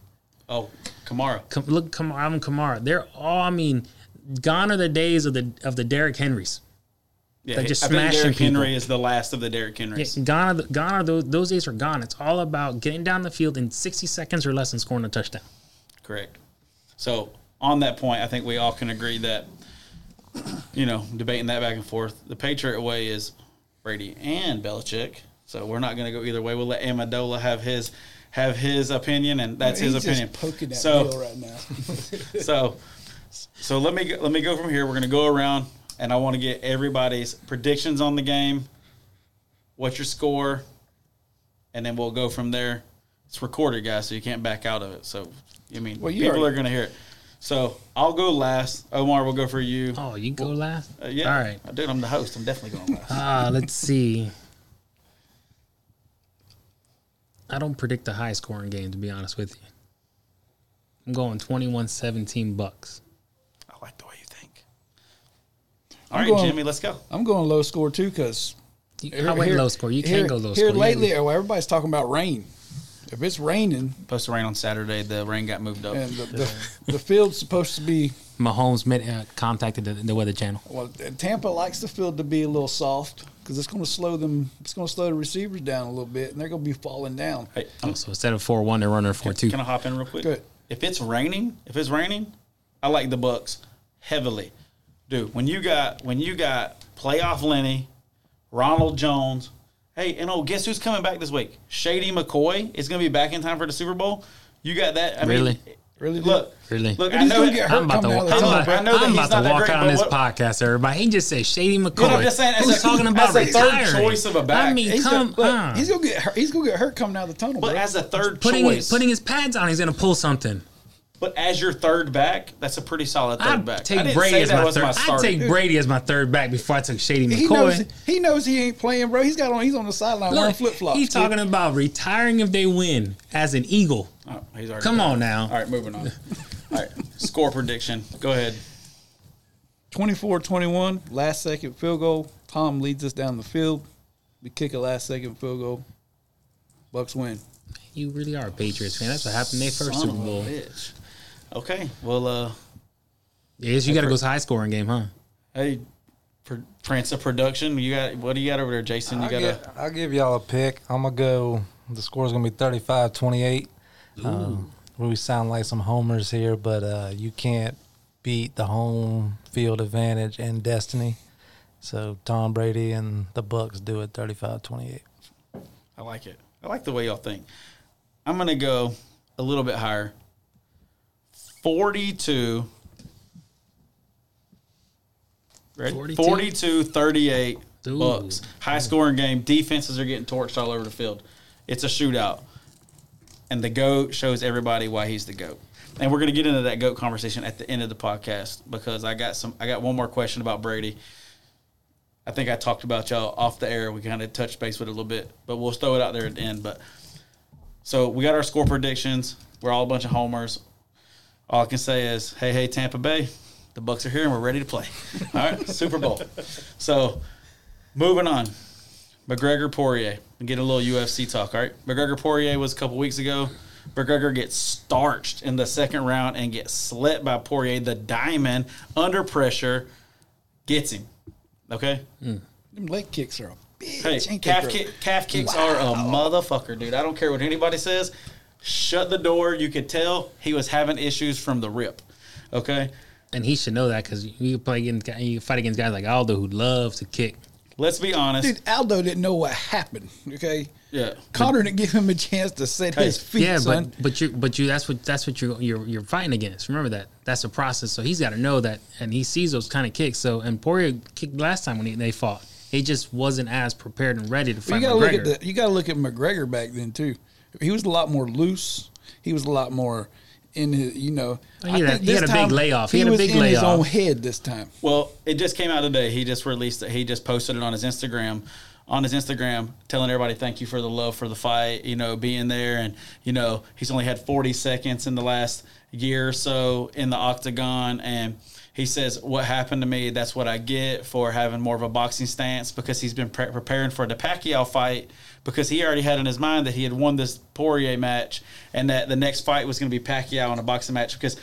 Oh, Kamara. Come, look, Kamara. I'm Kamara. They're all. I mean. Gone are the days of the of the Derrick Henrys. Yeah, like just I smashing think Derrick people. Henry is the last of the Derrick Henrys. Yeah, gone are, the, gone are those, those days are gone. It's all about getting down the field in sixty seconds or less and scoring a touchdown. Correct. So on that point, I think we all can agree that, you know, debating that back and forth, the Patriot way is Brady and Belichick. So we're not going to go either way. We'll let Amendola have his have his opinion, and that's He's his opinion. Just poking that so, wheel right now. so. So let me let me go from here. We're going to go around, and I want to get everybody's predictions on the game. What's your score? And then we'll go from there. It's recorded, guys, so you can't back out of it. So, I mean, well, people already. are going to hear it. So I'll go last. Omar, we'll go for you. Oh, you go we'll, last? Uh, yeah. All right. Dude, I'm the host. I'm definitely going last. Ah, uh, let's see. I don't predict a high-scoring game, to be honest with you. I'm going twenty-one seventeen Bucks. I like the way you think. All I'm right, going, Jimmy, let's go. I'm going low score, too, because – I went low score. You here, can't go low here score. Here lately, oh, everybody's talking about rain. If it's raining – supposed to rain on Saturday. The rain got moved up. And the, the, the field's supposed to be – Mahomes made, uh, contacted the, the Weather Channel. Well, Tampa likes the field to be a little soft because it's going to slow them. It's going to slow the receivers down a little bit, and they're going to be falling down. Hey, oh, so instead of four one, they're running four two. Can I hop in real quick? Good. If it's raining, if it's raining, I like the Bucks heavily, dude. When you got when you got playoff Lenny, Ronald Jones, hey, and oh, guess who's coming back this week? Shady McCoy is going to be back in time for the Super Bowl. You got that? I really, mean, really, look, really, look. I know, it, I'm about to, I'm about, I know that I'm about to walk great, out on this podcast, everybody. He just said Shady McCoy. Dude, I'm just saying, who's a, talking about as retiring? A third choice of a back. I mean, he's come gonna, on. Look, he's gonna get hurt. He's gonna get hurt coming out of the tunnel. But bro. as a third putting choice, his, putting his pads on, he's gonna pull something. But as your third back, that's a pretty solid third I'd back. Take I Brady as my third. I take Brady as my third back before I took Shady McCoy. He knows he, knows he ain't playing, bro. He's got on. He's on the sideline wearing flip flops. He's talking kid. about retiring if they win as an Eagle. Oh, he's already Come done. on now. All right, moving on. All right, score prediction. Go ahead. twenty-four twenty-one, last second field goal. Tom leads us down the field. We kick a last second field goal. Bucks win. You really are a Patriots fan. That's what happened in their first Son Super Bowl. Bitch. Okay, well, uh, yes, you got to go high scoring game, huh? Hey, for Prince of Production, you got what do you got over there, Jason? You got to. I'll give y'all a pick. I'm gonna go. The score's gonna be thirty-five twenty-eight. Um, we sound like some homers here, but uh, you can't beat the home field advantage and destiny. So Tom Brady and the Bucks do it thirty-five twenty-eight. I like it. I like the way y'all think. I'm gonna go a little bit higher. forty-two, right? forty-two thirty-eight Bucks. High-scoring game. Defenses are getting torched all over the field. It's a shootout. And the GOAT shows everybody why he's the GOAT. And we're going to get into that GOAT conversation at the end of the podcast because I got some. I got one more question about Brady. I think I talked about y'all off the air. We kind of touched base with it a little bit, but we'll throw it out there at the end. But so we got our score predictions. We're all a bunch of homers. All I can say is, hey, hey, Tampa Bay, the Bucs are here and we're ready to play. All right, Super Bowl. So moving on, McGregor Poirier. We get a little U F C talk. All right, McGregor Poirier was a couple weeks ago. McGregor gets starched in the second round and gets slept by Poirier. The diamond under pressure gets him. Okay? Mm. Them leg kicks are a bitch. Hey, ain't calf, kick, calf kicks wow. are a motherfucker, dude. I don't care what anybody says. Shut the door. You could tell he was having issues from the rip. Okay? And he should know that because you play against, you fight against guys like Aldo who loves to kick. Let's be honest. Dude, Aldo didn't know what happened, okay? Yeah. Connor but, didn't give him a chance to set hey, his feet, yeah, son. Yeah, but, but you but you that's what that's what you're you're you're fighting against. Remember that. That's the process. So he's got to know that, and he sees those kind of kicks. So and Poirier kicked last time when he, they fought. He just wasn't as prepared and ready to fight well, you gotta McGregor. Look at the, you got to look at McGregor back then too. He was a lot more loose. He was a lot more in his, you know. He had, I think a, he had a big layoff. He, he had a big layoff. He was in his own head this time. Well, it just came out today. He just released it. He just posted it on his Instagram, on his Instagram, telling everybody thank you for the love for the fight, you know, being there. And, you know, he's only had forty seconds in the last year or so in the octagon. And he says, what happened to me, that's what I get for having more of a boxing stance, because he's been pre- preparing for the Pacquiao fight, because he already had in his mind that he had won this Poirier match and that the next fight was going to be Pacquiao in a boxing match, because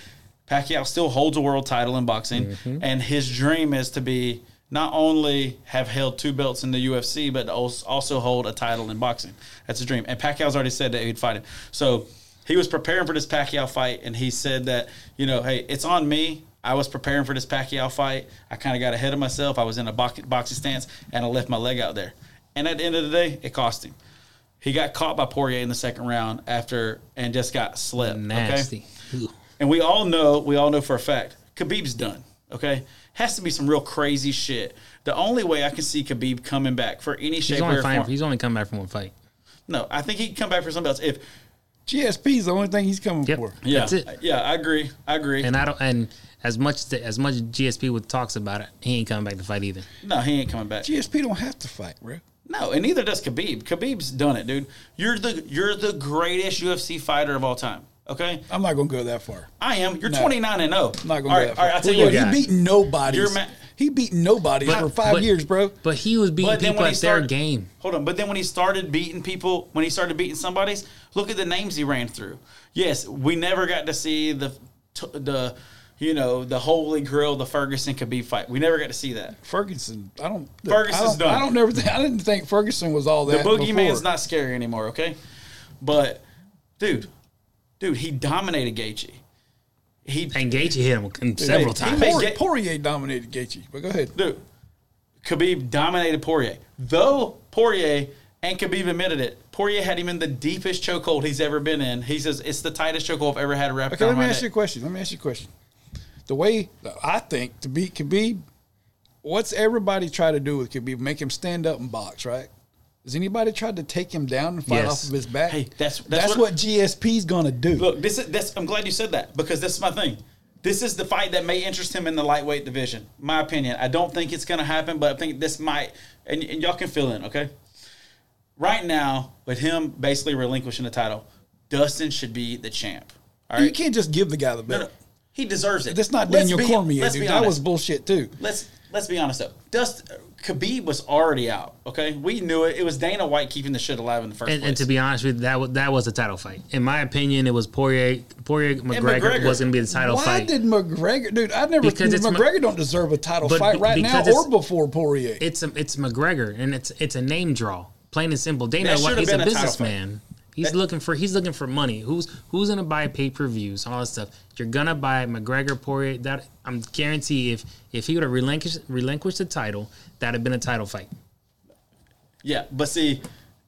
Pacquiao still holds a world title in boxing, mm-hmm. and his dream is to be not only have held two belts in the U F C, but also hold a title in boxing. That's his dream. And Pacquiao's already said that he'd fight him. So he was preparing for this Pacquiao fight, and he said that, you know, hey, it's on me. I was preparing for this Pacquiao fight. I kind of got ahead of myself. I was in a boxing stance, and I left my leg out there. And at the end of the day, it cost him. He got caught by Poirier in the second round after and just got slept. Nasty. Okay? And we all know, we all know for a fact, Khabib's done. Okay? Has to be some real crazy shit. The only way I can see Khabib coming back for any shape or form. He's only come back from one fight. No, I think he can come back for something else. If G S P is the only thing he's coming yep. for. Yeah. That's it. Yeah, I agree. I agree. And I don't and As much to, as much G S P would talks about it, he ain't coming back to fight either. No, he ain't coming back. G S P don't have to fight, bro. No, and neither does Khabib. Khabib's done it, dude. You're the you're the greatest U F C fighter of all time. Okay, I'm not gonna go that far. I am. You're no. twenty-nine and oh. I'm not gonna all go right, that far. All right, I tell well, you, what, he beat nobody. Ma- he beat nobody for five but, years, bro. But he was beating but people at started, their game. Hold on, but then when he started beating people, when he started beating somebody's, look at the names he ran through. Yes, we never got to see the the. You know, the holy grail, the Ferguson Khabib fight. We never got to see that. Ferguson, I don't. Ferguson's done. I don't never. Th- I didn't think Ferguson was all that. The boogeyman's not scary anymore. Okay, but dude, dude, he dominated Gaethje. He and Gaethje hit him dude, several he, times. He Poirier, Poirier dominated Gaethje. But go ahead, dude. Khabib dominated Poirier, though Poirier and Khabib admitted it. Poirier had him in the deepest chokehold he's ever been in. He says it's the tightest chokehold I've ever had wrapped around my neck. Okay, let me ask you a question. Let me ask you a question. The way I think to beat Khabib, what's everybody try to do with Khabib? Make him stand up and box, right? Has anybody tried to take him down and fight yes. off of his back? Hey, that's that's, that's what, what G S P's gonna do. Look, this is that's. I'm glad you said that, because this is my thing. This is the fight that may interest him in the lightweight division. My opinion. I don't think it's gonna happen, but I think this might. And, and y'all can fill in, okay? Right now, with him basically relinquishing the title, Dustin should be the champ. All right, you can't just give the guy the belt. No, no. He deserves it. That's not Daniel let's be, Cormier, let's dude. That was bullshit, too. Let's let's be honest, though. Dust, Khabib was already out, okay? We knew it. It was Dana White keeping the shit alive in the first and, place. And to be honest with you, that was, that was a title fight. In my opinion, it was Poirier. Poirier McGregor, McGregor. was going to be the title Why fight. Why did McGregor? Dude, I never because McGregor Ma- don't deserve a title but, fight right now or before Poirier. It's a, it's McGregor, and it's it's a name draw, plain and simple. Dana White, he's a, a businessman. He's looking for he's looking for money. Who's who's gonna buy pay per views and all that stuff? You're gonna buy McGregor Poirier. That I'm guarantee if if he would have relinquished relinquished the title, that'd have been a title fight. Yeah, but see,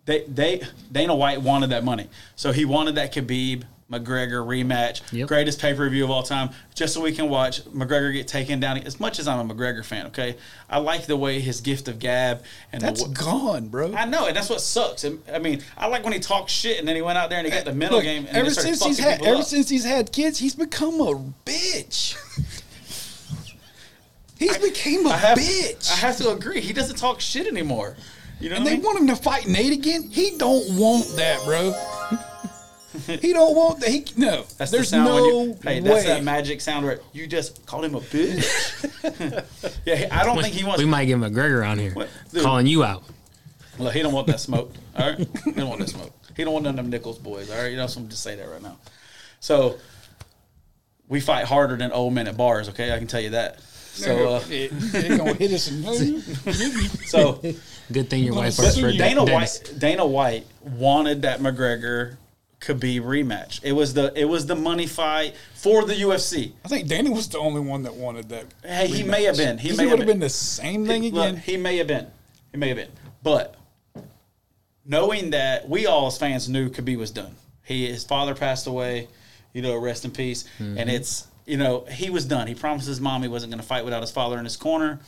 they they Dana White wanted that money, so he wanted that Khabib McGregor rematch. Yep. Greatest pay-per-view of all time. Just so we can watch McGregor get taken down. As much as I'm a McGregor fan, okay, I like the way his gift of gab and that's the, gone, bro. I know, and that's what sucks. I mean, I like when he talks shit and then he went out there and he got the mental Look, game. And ever since he's had, ever up. since he's had kids, he's become a bitch. he's I, became a I have, bitch. I have to agree. He doesn't talk shit anymore. You know and they mean? want him to fight Nate again? He don't want that, bro. He don't want that. He, no, that's there's the sound no when you, hey, that's way. That magic sound where you just called him a bitch. yeah, I don't we, think he wants. We might get McGregor on here what, calling you out. Look, he don't want that smoke. All right, he don't want that smoke. He don't want none of them Nichols boys. All right, you know, so I'm just saying that right now. So we fight harder than old men at bars. Okay, I can tell you that. So uh, it, it gonna hit us and so good thing your wife works for Dana White. Dana White wanted that McGregor Khabib rematch. It was the it was the money fight for the U F C. I think Danny was the only one that wanted that. Hey, rematch. he may have been. He, he would have been. been the same thing he, again. Look, he may have been. He may have been. But knowing that we all as fans knew Khabib was done. He his father passed away. You know, rest in peace. Mm-hmm. And it's you know he was done. He promised his mom he wasn't going to fight without his father in his corner.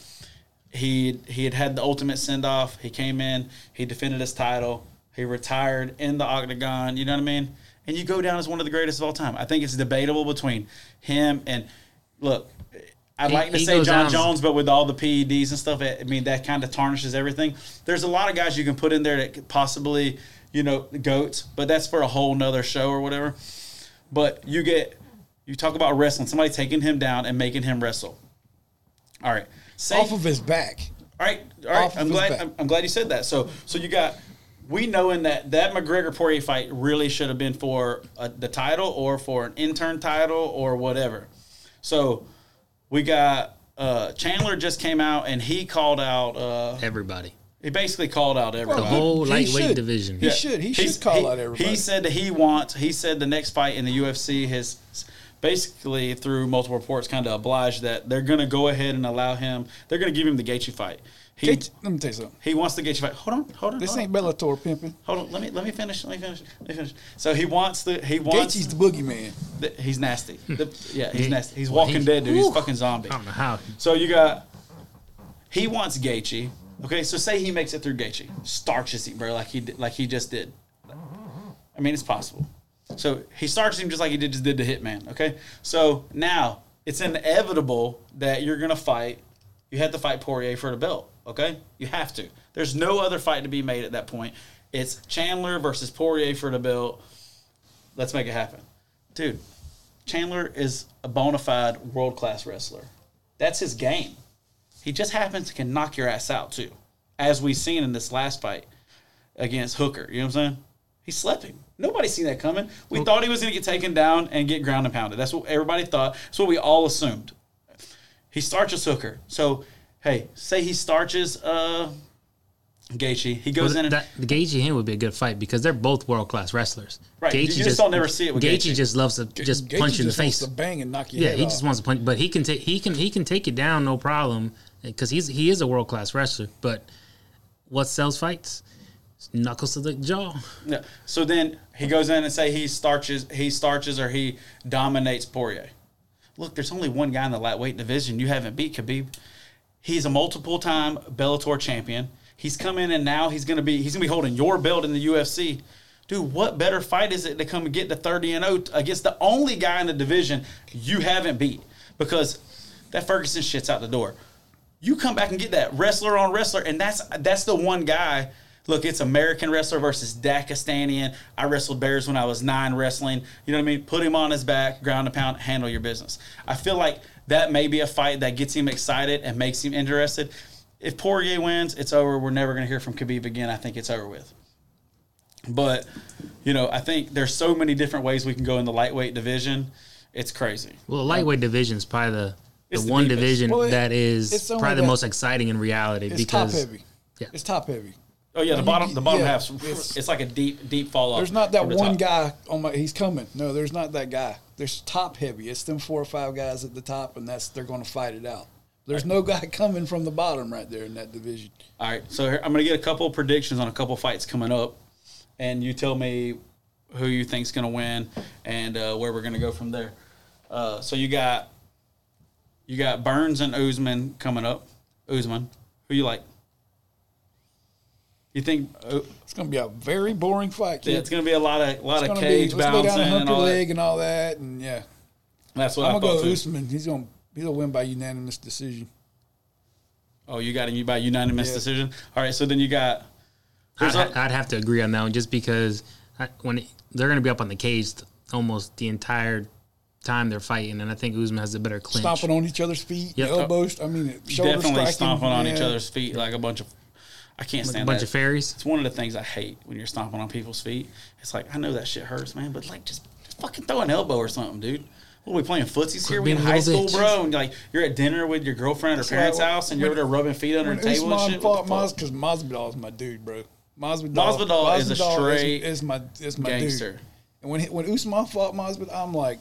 He he had had the ultimate send off. He came in. He defended his title. He retired in the octagon, you know what I mean? And you go down as one of the greatest of all time. I think it's debatable between him and, look, I'd he, like to say John down. Jones, but with all the P E Ds and stuff, I mean, that kind of tarnishes everything. There's a lot of guys you can put in there that could possibly, you know, goats, but that's for a whole nother show or whatever. But you get, you talk about wrestling, somebody taking him down and making him wrestle. All right. Say, Off of his back. All right. All right. Off I'm glad I'm, I'm glad you said that. So, so you got... We knowing that that McGregor Poirier fight really should have been for a, the title or for an interim title or whatever. So we got uh, Chandler just came out and he called out uh, everybody. He basically called out everybody. The whole lightweight division. He yeah. should. He should He's, call he, out everybody. He said that he wants. He said the next fight in the U F C has basically through multiple reports kind of obliged that they're going to go ahead and allow him. They're going to give him the Gaethje fight. He, Gaethje, let me tell you something. He wants to Gaethje fight. Hold on, hold on. This hold ain't on. Bellator pimping. Hold on, let me let me finish. Let me finish. Let me finish. So he wants the he wants. Gaethje's the boogeyman. The, he's nasty. The, yeah, he's nasty. He's well, walking he's, dead, dude. Whew. He's a fucking zombie. I don't know how. So you got. He wants Gaethje. Okay, so say he makes it through Gaethje, starches him, bro, like he like he just did. I mean, it's possible. So he starches him just like he did just did to Hitman. Okay, so now it's inevitable that you're gonna fight. You have to fight Poirier for the belt. Okay? You have to. There's no other fight to be made at that point. It's Chandler versus Poirier for the belt. Let's make it happen. Dude, Chandler is a bona fide world-class wrestler. That's his game. He just happens to can knock your ass out, too, as we've seen in this last fight against Hooker. You know what I'm saying? He slept him. Nobody's seen that coming. We well, thought he was going to get taken down and get ground and pounded. That's what everybody thought. That's what we all assumed. He starches Hooker. So... Hey, say he starches uh, Gaethje. He goes well, in and... The Gaethje and him would be a good fight because they're both world-class wrestlers. Right. Gaethje you just, just don't never see it with Gaethje. Gaethje just loves to just Gaethje punch Gaethje you in the face. Gaethje just wants to bang and knock your yeah, head he off. Just wants to punch. But he can, ta- he can, he can take it down, no problem, because he's he is a world-class wrestler. But what sells fights? Knuckles to the jaw. Yeah. So then he goes in and say he starches, he starches or he dominates Poirier. Look, there's only one guy in the lightweight division. You haven't beat Khabib. He's a multiple-time Bellator champion. He's come in and now he's gonna be he's gonna be holding your belt in the U F C. Dude, what better fight is it to come and get the thirty and oh against the only guy in the division you haven't beat? Because that Ferguson shit's out the door. You come back and get that wrestler on wrestler, and that's that's the one guy. Look, it's American wrestler versus Dagestanian. I wrestled bears when I was nine wrestling. You know what I mean? Put him on his back, ground and pound, handle your business. I feel like that may be a fight that gets him excited and makes him interested. If Poirier wins, it's over. We're never going to hear from Khabib again. I think it's over with. But, you know, I think there's so many different ways we can go in the lightweight division. It's crazy. Well, the lightweight division is probably the, the, the one deepest. division well, it, that is probably that, the most exciting in reality. It's because, top-heavy. Yeah. It's top-heavy. Oh yeah, the bottom, the bottom yeah, half. It's, it's like a deep, deep fall off. There's not that one top. guy on my. He's coming. No, there's not that guy. There's top heavy. It's them four or five guys at the top, and that's they're going to fight it out. There's no guy coming from the bottom right there in that division. All right, so here, I'm going to get a couple of predictions on a couple of fights coming up, and you tell me who you think's going to win, and uh, where we're going to go from there. Uh, so you got you got Burns and Usman coming up. Usman, who you like? You think uh, it's going to be a very boring fight? Yeah, it's going to be a lot of lot of cage bouncing and all that, and all that, and yeah, that's what I'm going to go. Usman, he's going he's going to win by unanimous decision. Oh, you got him by unanimous yeah. decision. All right, so then you got. I'd, ha- I'd have to agree on that one, just because I, when it, they're going to be up on the cage almost the entire time they're fighting, and I think Usman has a better clinch. Stomping on each other's feet, yep. elbows. I mean, shoulder definitely striking, stomping yeah. on each other's feet like a bunch of. I can't stand like a bunch that. of fairies. It's one of the things I hate when you're stomping on people's feet. It's like, I know that shit hurts, man, but like just, just fucking throw an elbow or something, dude. What, are we playing footsies here? We in high school, bitch. bro. And like you're at dinner with your girlfriend or parents' like, house, and you're there rubbing feet under the table and shit. Fought Maz, because Masvidal is my dude, bro. Masvidal, Masvidal, Masvidal is a straight is, is my is my gangster. Dude. And when he, when Usman fought Masvidal, I'm like,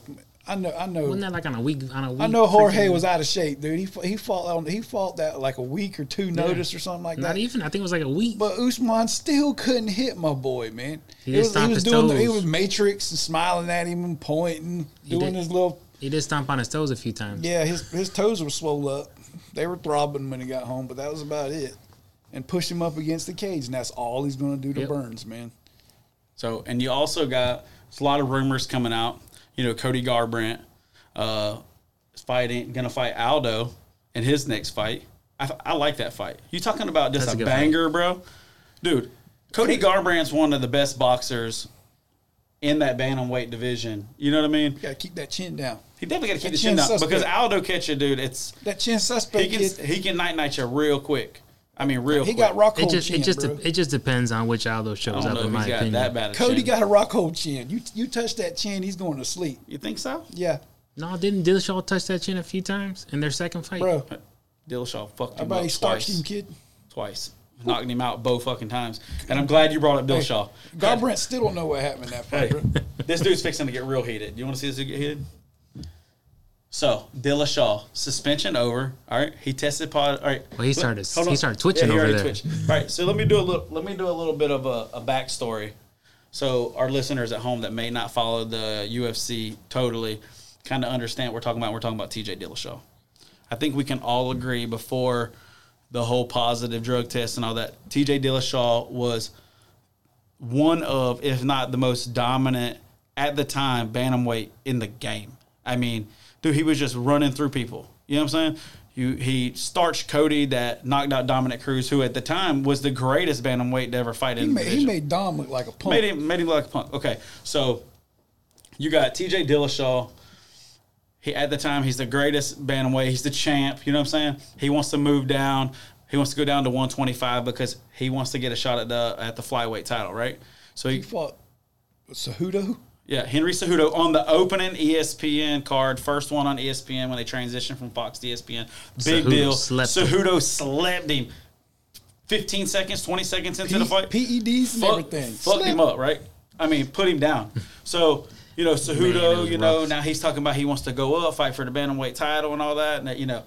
I know, I know. Wasn't that like on a week? On a week I know Jorge was out of shape, dude. He he fought on he fought that like a week or two notice yeah. or something like that. Not even. I think it was like a week. But Usman still couldn't hit my boy, man. He, he was, he was doing the, he was matrix and smiling at him and pointing, he doing did, his little. He did stomp on his toes a few times. Yeah, his his toes were swole up. They were throbbing when he got home, but that was about it. And push him up against the cage, and that's all he's going to do to yep. Burns, man. So, and you also got a lot of rumors coming out. You know, Cody Garbrandt uh, is fighting, going to fight Aldo in his next fight. I, I like that fight. You talking about just That's a, a banger, fight. bro? Dude, Cody Garbrandt's one of the best boxers in that bantamweight division. You know what I mean? You got to keep that chin down. He definitely got to keep that the chin, chin down because Aldo catch you, dude. It's that chin suspect. He can, he can night-night you real quick. I mean, real. He quick. got rock hold it just, chin. It just, bro. it just depends on which Aldo shows up. In my got opinion, that bad Cody chin. got a rock hold chin. You you touch that chin, he's going to sleep. You think so? Yeah. No, didn't Dillashaw touch that chin a few times in their second fight? Bro, Dillashaw fucked him Everybody up starched twice. Him, kid. Twice, Ooh. knocking him out both fucking times. And I'm glad you brought up Dillashaw. Hey, Garbrandt still don't know what happened in that fight. Hey, bro. This dude's fixing to get real heated. You want to see this dude get heated? So, Dillashaw, suspension over. All right, he tested positive. All right, well, he started. He started twitching yeah, he over there. Twitched. All right, so let me do a little. Let me do a little bit of a, a backstory, so our listeners at home that may not follow the U F C totally, kind of understand what we're talking about. We're talking about T J Dillashaw. I think we can all agree before the whole positive drug test and all that, T J Dillashaw was one of, if not the most dominant at the time, bantamweight in the game. I mean. Dude, he was just running through people. You know what I'm saying? You, he starched Cody that knocked out Dominic Cruz, who at the time was the greatest bantamweight to ever fight in the division. He made Dom look like a punk. Made him, made him look like a punk. Okay, so you got T J Dillashaw. He, at the time, he's the greatest bantamweight. He's the champ. You know what I'm saying? He wants to move down. He wants to go down to one twenty-five because he wants to get a shot at the at the flyweight title, right? So he, he fought Cejudo. Yeah, Henry Cejudo on the opening E S P N card. First one on E S P N when they transitioned from Fox to E S P N. Big Cejudo deal. Slept Cejudo him. slept him. fifteen seconds, twenty seconds into P- the fight. P E Ds and everything. Fucked slept. him up, right? I mean, put him down. So, you know, Cejudo, Man, you know, rough. now he's talking about he wants to go up, fight for the bantamweight title and all that. And, that, you know,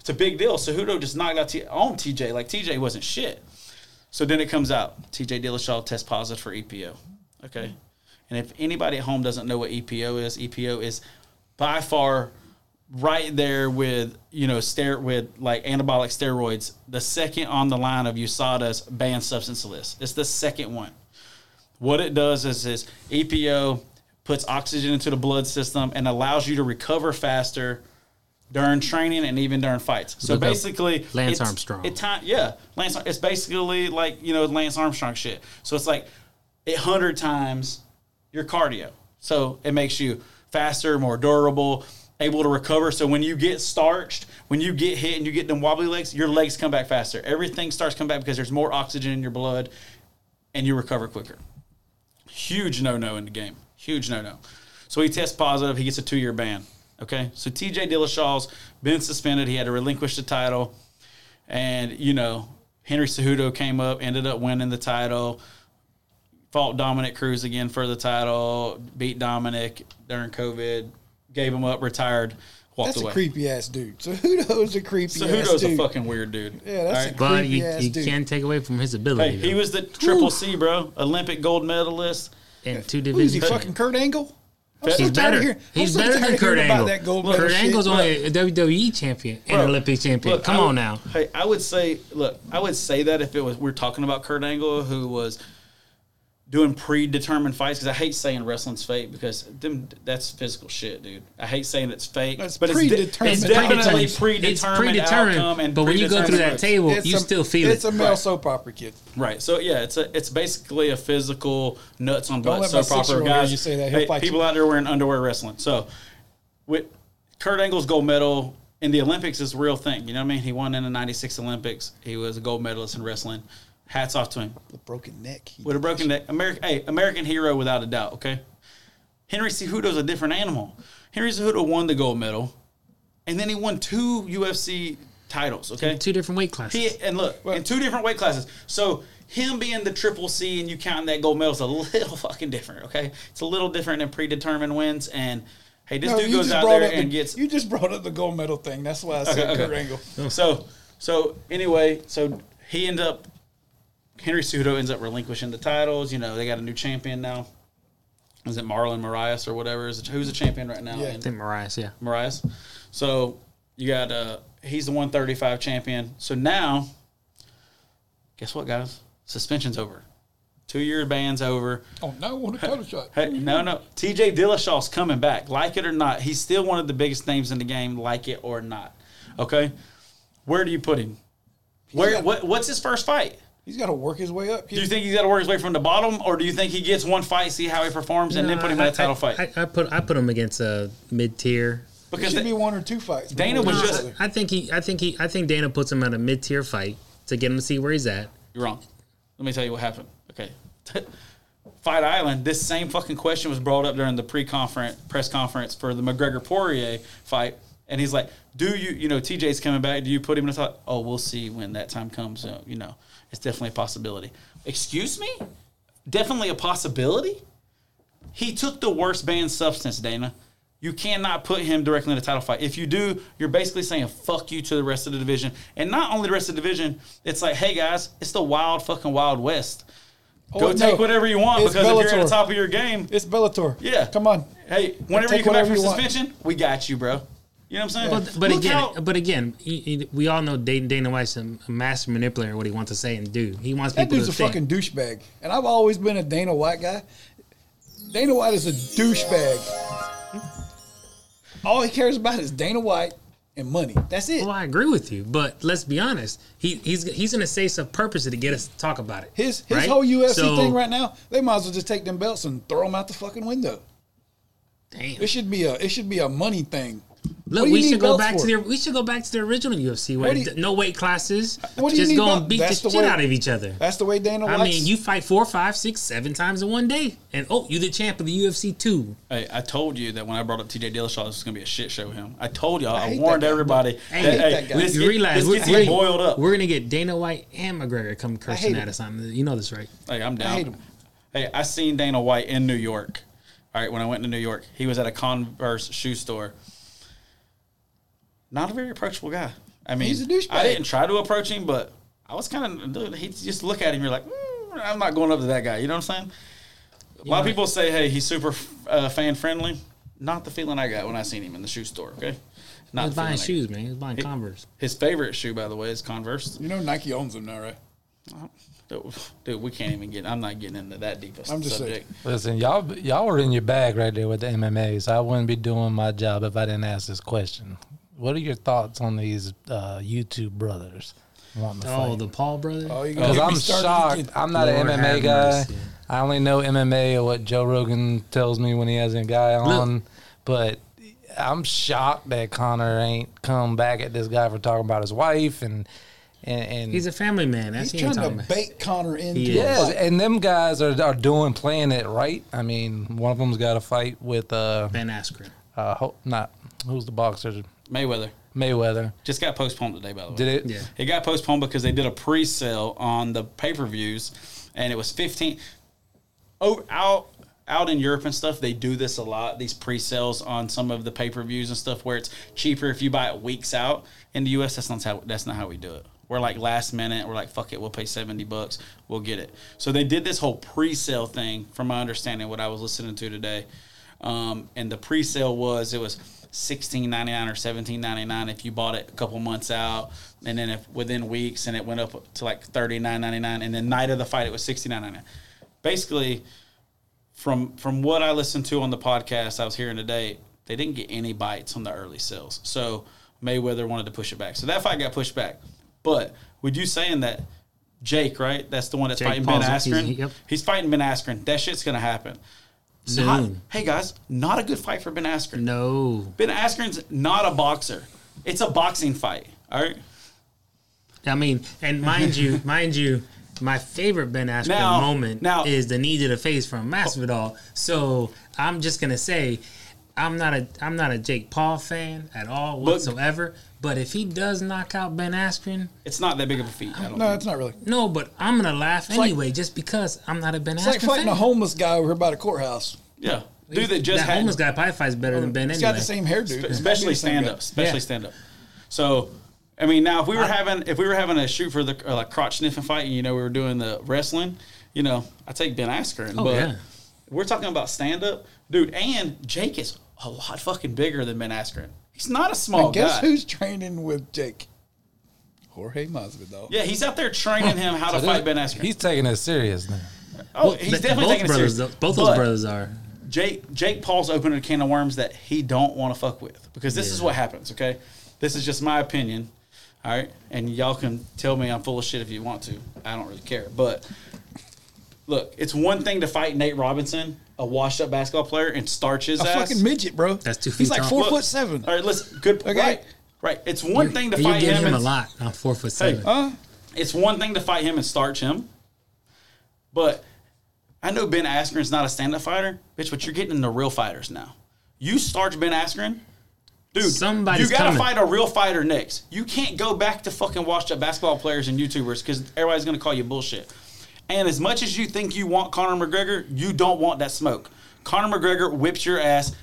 it's a big deal. Cejudo just knocked out T- on T J. Like, T J wasn't shit. So then it comes out. T J Dillashaw tests positive for E P O. Okay. And if anybody at home doesn't know what E P O is, E P O is by far right there with, you know, stare with like anabolic steroids, the second on the line of U S A D A's banned substance list. It's the second one. What it does is, is E P O puts oxygen into the blood system and allows you to recover faster during training and even during fights. So Look basically, Lance Armstrong. It time, yeah, Lance. It's basically like, you know, Lance Armstrong shit. So it's like a hundred times. Your cardio. So it makes you faster, more durable, able to recover. So when you get starched, when you get hit and you get them wobbly legs, your legs come back faster. Everything starts coming back because there's more oxygen in your blood and you recover quicker. Huge no-no in the game. Huge no-no. So he tests positive. He gets a two-year ban. Okay? So T J Dillashaw's been suspended. He had to relinquish the title. And, you know, Henry Cejudo came up, ended up winning the title. Fought Dominic Cruz again for the title, beat Dominic during COVID, gave him up, retired, walked that's away. That's a creepy-ass dude. Cejudo's a creepy-ass dude. Cejudo's a fucking weird dude. Yeah, that's right? a creepy-ass dude. But you, you can't take away from his ability. Hey, he was the Triple C, bro, Olympic gold medalist. in two divisions. Who's he, fucking Kurt Angle? I'm he's so better. He's so better than Kurt Angle. That gold look, Kurt shit. Angle's look. Only a W W E champion and an Olympic champion. Look, Come would, on now. Hey, I would say, look, I would say that if it was we're talking about Kurt Angle, who was doing predetermined fights, because I hate saying wrestling's fake because them that's physical shit, dude. I hate saying it's fake, that's but predetermined. It's, de- it's definitely predetermined, it's predetermined outcome. And but when you go through that table, you a, still feel it's it. It's a male right. soap opera kid, right? So yeah, it's a it's basically a physical nuts on butt soap opera. Guys, you say that hey, people you. out there wearing underwear wrestling. So with Kurt Angle's gold medal in the Olympics is a real thing. You know what I mean? He won in the ninety-six Olympics. He was a gold medalist in wrestling. Hats off to him. With a broken neck. With a broken neck. American, hey, American hero without a doubt, okay? Henry Cejudo's a different animal. Henry Cejudo won the gold medal, and then he won two U F C titles, okay? In two different weight classes. He, and look, well, in two different weight classes. So him being the triple C and you counting that gold medal is a little fucking different, okay? It's a little different than predetermined wins, and hey, this no, dude goes out there and the, gets... You just brought up the gold medal thing. That's why I okay, said okay. Kurt Angle. So, so anyway, so he ended up... Henry Cejudo ends up relinquishing the titles. You know, they got a new champion now. Is it Marlon Moraes or whatever? Is it, who's the champion right now? Yeah, I think Moraes, yeah. Moraes. So, you got, uh, he's the one thirty-five champion. So now, guess what, guys? Suspension's over. Two-year ban's over. Oh, no, I want a title shot. Hey, no, no. T J Dillashaw's coming back. Like it or not, he's still one of the biggest names in the game, like it or not. Okay? Where do you put him? Where? What, what's his first fight? He's got to work his way up. Do you think he's got to work his way from the bottom, or do you think he gets one fight, see how he performs, and no, then put him I, in a title I, fight? I, I put I put him against a mid tier. Because it should they, be one or two fights. Dana was just. Other. I think he. I think he. I think Dana puts him at a mid tier fight to get him to see where he's at. You're wrong. Let me tell you what happened. Okay, Fight Island. This same fucking question was brought up during the pre-conference press conference for the McGregor Poirier fight. And he's like, do you, you know, T J's coming back. Do you put him in a thought? Oh, we'll see when that time comes. So, you know, it's definitely a possibility. Excuse me? Definitely a possibility? He took the worst banned substance, Dana. You cannot put him directly in a title fight. If you do, you're basically saying fuck you to the rest of the division. And not only the rest of the division, it's like, hey, guys, it's the wild fucking Wild West. Go oh, take no. whatever you want it's because Bellator. If you're at the top of your game. It's Bellator. Yeah. Come on. Hey, whenever you come back from suspension, want. we got you, bro. You know what I'm saying? But, but again, out. but again, he, he, we all know Dana White's a master manipulator. What he wants to say and do, he wants that people to think. That dude's a fucking douchebag, and I've always been a Dana White guy. Dana White is a douchebag. All he cares about is Dana White and money. That's it. Well, I agree with you, but let's be honest. He he's he's in a sense of purpose to get us to talk about it. His his right? whole U F C so, thing right now, they might as well just take them belts and throw them out the fucking window. Damn. It should be a it should be a money thing. Look, we should go back for? to their. We should go back to the original U F C where you, no weight classes. What do you just go belt? and beat that's the, the way, shit out of each other. That's the way Dana. I likes. mean, you fight four, five, six, seven times in one day, and oh, you're the champ of the U F C too. Hey, I told you that when I brought up T J Dillashaw, this was gonna be a shit show. With him, I told y'all. I, I warned that everybody. Hey, that, hey, you realize we're gonna boiled up. We're gonna get Dana White and McGregor come cursing at us on. You know this, right? Hey, I'm down. I hate him. Hey, I seen Dana White in New York. All right, when I went to New York, he was at a Converse shoe store. Not a very approachable guy. I mean, he's a douchebag. I didn't try to approach him, but I was kind of, he just look at him, you're like, mm, I'm not going up to that guy. You know what I'm saying? A yeah. lot of people say, hey, he's super uh, fan friendly. Not the feeling I got when I seen him in the shoe store, okay? Not he was buying shoes, man. He was buying he, Converse. His favorite shoe, by the way, is Converse. You know, Nike owns them now, right? Uh-huh. Dude, we can't even get. I'm not getting into that deep I'm just subject. Saying. Listen, y'all, y'all are in your bag right there with the M M As. I wouldn't be doing my job if I didn't ask this question. What are your thoughts on these uh, YouTube brothers? Wanting to oh, fight? the Paul brothers. Because oh, I'm shocked. I'm not Lord an M M A guy. Mercy. I only know M M A or what Joe Rogan tells me when he has a guy on. Look. But I'm shocked that Conor ain't come back at this guy for talking about his wife and. And, and he's a family man. That's he's trying to about. bait Conor into it. Yes, and them guys are are doing playing it right. I mean, one of them's got a fight with uh, Ben Askren. Uh, ho- not who's the boxer? Mayweather. Mayweather just got postponed today. By the way, did it? Yeah, it got postponed because they did a pre-sale on the pay-per-views, and it was fifteen. Oh, out out in Europe and stuff, they do this a lot. These pre-sales on some of the pay-per-views and stuff, where it's cheaper if you buy it weeks out. In the U S, that's not how that's not how we do it. We're like last minute. We're like, fuck it, we'll pay seventy bucks. We'll get it. So they did this whole pre-sale thing, from my understanding, what I was listening to today. Um, and the pre-sale was, it was sixteen ninety-nine or seventeen ninety-nine if you bought it a couple months out. And then if within weeks, and it went up to like thirty-nine ninety-nine. And the night of the fight, it was sixty-nine ninety-nine. Basically, from from what I listened to on the podcast I was hearing today, they didn't get any bites on the early sales. So Mayweather wanted to push it back. So that fight got pushed back. But with you saying that, Jake, right? That's the one that's Jake fighting Paul's Ben Askren. He's, yep. he's fighting Ben Askren. That shit's going to happen. Soon. Not, hey, guys, not a good fight for Ben Askren. No. Ben Askren's not a boxer. It's a boxing fight, all right? I mean, and mind you, mind you, my favorite Ben Askren now, moment now, is the knee to the face from Masvidal. So I'm just going to say I'm not a I'm not a Jake Paul fan at all whatsoever. But, but if he does knock out Ben Askren, it's not that big of a feat. I don't no, think. It's not really. No, but I'm gonna laugh it's anyway, like, just because I'm not a Ben Askren fan. It's like fighting a homeless guy over by the courthouse. Yeah, dude, that just that had, homeless guy probably fights better than Ben. He's anyway. Got the same hairdo, especially stand up, especially yeah. stand up. So, I mean, now if we were I, having if we were having a shoot for the uh, like crotch sniffing fight, and you know we were doing the wrestling, you know, I take Ben Askren. Oh, but yeah. We're talking about stand up, dude, and Jake is a lot fucking bigger than Ben Askren. He's not a small guy. Guess who's training with Jake? Jorge Masvidal. Yeah, he's out there training him how so to fight Ben Askren. He's taking it serious now. Oh, well, he's definitely taking it serious. Though, both those brothers are. Jake Jake Paul's opening a can of worms that he don't want to fuck with. Because this yeah. is what happens, okay? This is just my opinion, all right? And y'all can tell me I'm full of shit if you want to. I don't really care. But, look, it's one thing to fight Nate Robinson, a washed-up basketball player, and starch his a ass. A fucking midget, bro. That's two feet He's like four look, foot seven. All right, listen. Good point. Okay. Right, right. It's one you're, thing to fight him. You're him a lot. I'm four foot seven. Hey, uh, it's one thing to fight him and starch him. But I know Ben Askren's not a stand-up fighter, bitch, but you're getting into real fighters now. You starch Ben Askren, dude, Somebody's you got to fight a real fighter next. You can't go back to fucking washed-up basketball players and YouTubers because everybody's going to call you bullshit. And as much as you think you want Conor McGregor, you don't want that smoke. Conor McGregor whips your ass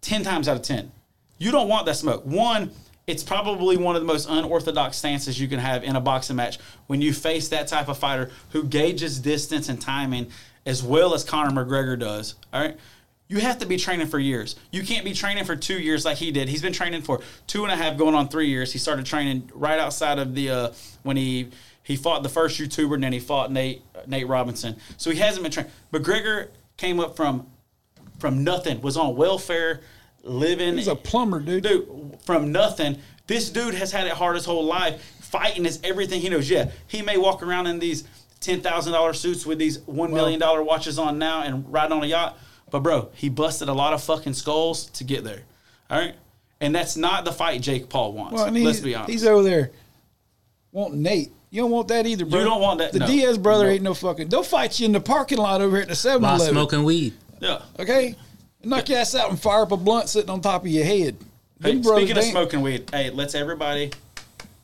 ten times out of ten. You don't want that smoke. One, it's probably one of the most unorthodox stances you can have in a boxing match when you face that type of fighter who gauges distance and timing as well as Conor McGregor does. All right? You have to be training for years. You can't be training for two years like he did. He's been training for two and a half going on three years. He started training right outside of the uh, when he – He fought the first YouTuber, and then he fought Nate Nate Robinson. So he hasn't been trained. McGregor came up from from nothing, was on welfare, living. He's a plumber, dude. Dude, from nothing. This dude has had it hard his whole life. Fighting is everything he knows. Yeah, he may walk around in these ten thousand dollars suits with these one million dollars well, watches on now and riding on a yacht. But, bro, he busted a lot of fucking skulls to get there. All right? And that's not the fight Jake Paul wants. Well, let's be honest. He's over there wanting Nate. You don't want that either, bro. You don't want that. The no. Diaz brother no. ain't no fucking. They'll fight you in the parking lot over here at the seven eleven. While smoking weed. Yeah. Okay? Knock yeah. your ass out and fire up a blunt sitting on top of your head. Hey, speaking brothers, of smoking weed, hey, let's everybody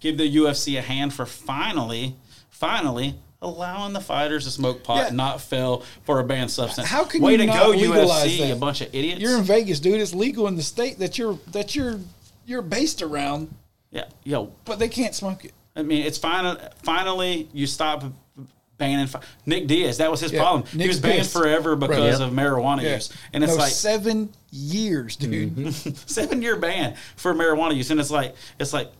give the U F C a hand for finally, finally allowing the fighters to smoke pot yeah. and not fail for a banned substance. How can Way you to not go, U F C, that? A bunch of idiots. You're in Vegas, dude. It's legal in the state that you're that you're you're based around. Yeah. Yo. Yeah. But they can't smoke it. I mean, it's final, finally you stop banning fi- Nick Diaz. That was his yeah, problem. Nick's he was banned pissed. forever because right, yep. of marijuana yeah. use, and it's no, like seven years, dude. Mm-hmm. seven year ban for marijuana use, and it's like it's like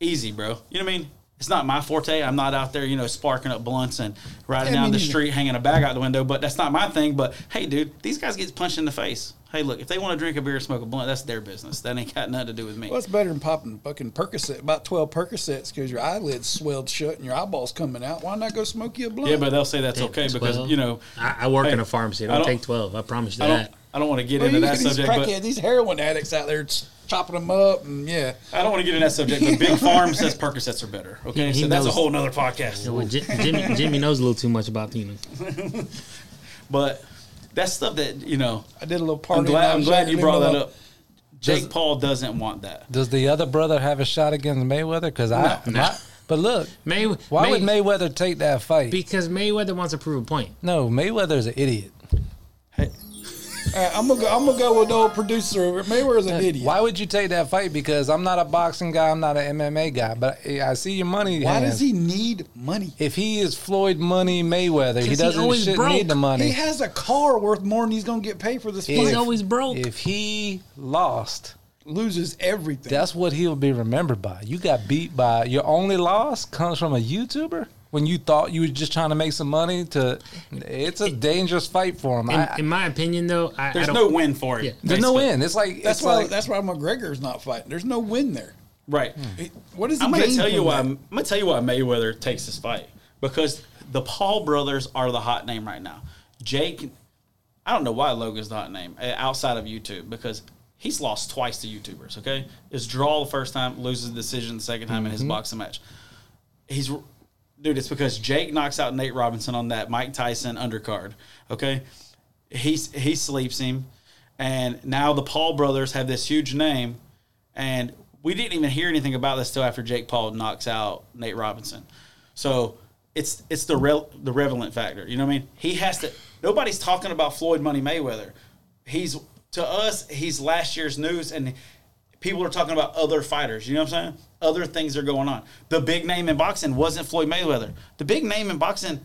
easy, bro. You know what I mean? It's not my forte. I'm not out there, you know, sparking up blunts and riding yeah, down I mean, the street, know. hanging a bag out the window. But that's not my thing. But hey, dude, these guys get punched in the face. Hey, look, if they want to drink a beer and smoke a blunt, that's their business. That ain't got nothing to do with me. Well, it's better than popping fucking Percocet, about twelve Percocets, because your eyelids swelled shut and your eyeballs coming out. Why not go smoke you a blunt? Yeah, but they'll say that's Take okay twelve. Because, you know. I, I work hey, in a pharmacy. I don't, I don't take twelve. I promise you I that. I don't want to get well, into that these subject. Crackhead, but, these heroin addicts out there chopping them up, and yeah. I don't want to get into that subject, but Big Farm says Percocets are better. Okay, he, he so knows. That's a whole nother podcast. Yeah, well, Jimmy, Jimmy knows a little too much about you know. But that's stuff that, you know. I did a little party. I'm glad, I'm glad you brought that up. Jake does, Paul doesn't want that. Does the other brother have a shot against Mayweather? Because no, I, no. I, but look, May, why May, would Mayweather take that fight? Because Mayweather wants to prove a point. No, Mayweather's an idiot. Hey. Right, I'm gonna go, I'm gonna go with the old producer. Mayweather's an idiot. Why would you take that fight? Because I'm not a boxing guy. I'm not an M M A guy. But I see your money. Why hands. Does he need money? If he is Floyd Money Mayweather, he doesn't he shit need the money. He has a car worth more than he's gonna get paid for this fight. He's always broke. If he lost, loses everything. That's what he'll be remembered by. You got beat by your only loss comes from a YouTuber. When you thought you were just trying to make some money, to it's a dangerous fight for him. In, I, in my opinion, though, I, there's I no win for him. Yeah, there's no win. It's like that's it's why like, that's why McGregor's not fighting. There's no win there. Right. Hmm. What is? I'm going to tell you why. That? I'm going to tell you why Mayweather takes this fight, because the Paul brothers are the hot name right now. Jake, I don't know why Logan's the hot name outside of YouTube, because he's lost twice to YouTubers. Okay, it's draw the first time, loses the decision the second time mm-hmm. in his boxing match. He's. Dude, it's because Jake knocks out Nate Robinson on that Mike Tyson undercard, okay? He, he sleeps him, and now the Paul brothers have this huge name, and we didn't even hear anything about this till after Jake Paul knocks out Nate Robinson. So it's it's the rel, the relevant factor, you know what I mean? He has to – nobody's talking about Floyd Money Mayweather. He's to us, he's last year's news, and – people are talking about other fighters. You know what I'm saying? Other things are going on. The big name in boxing wasn't Floyd Mayweather. The big name in boxing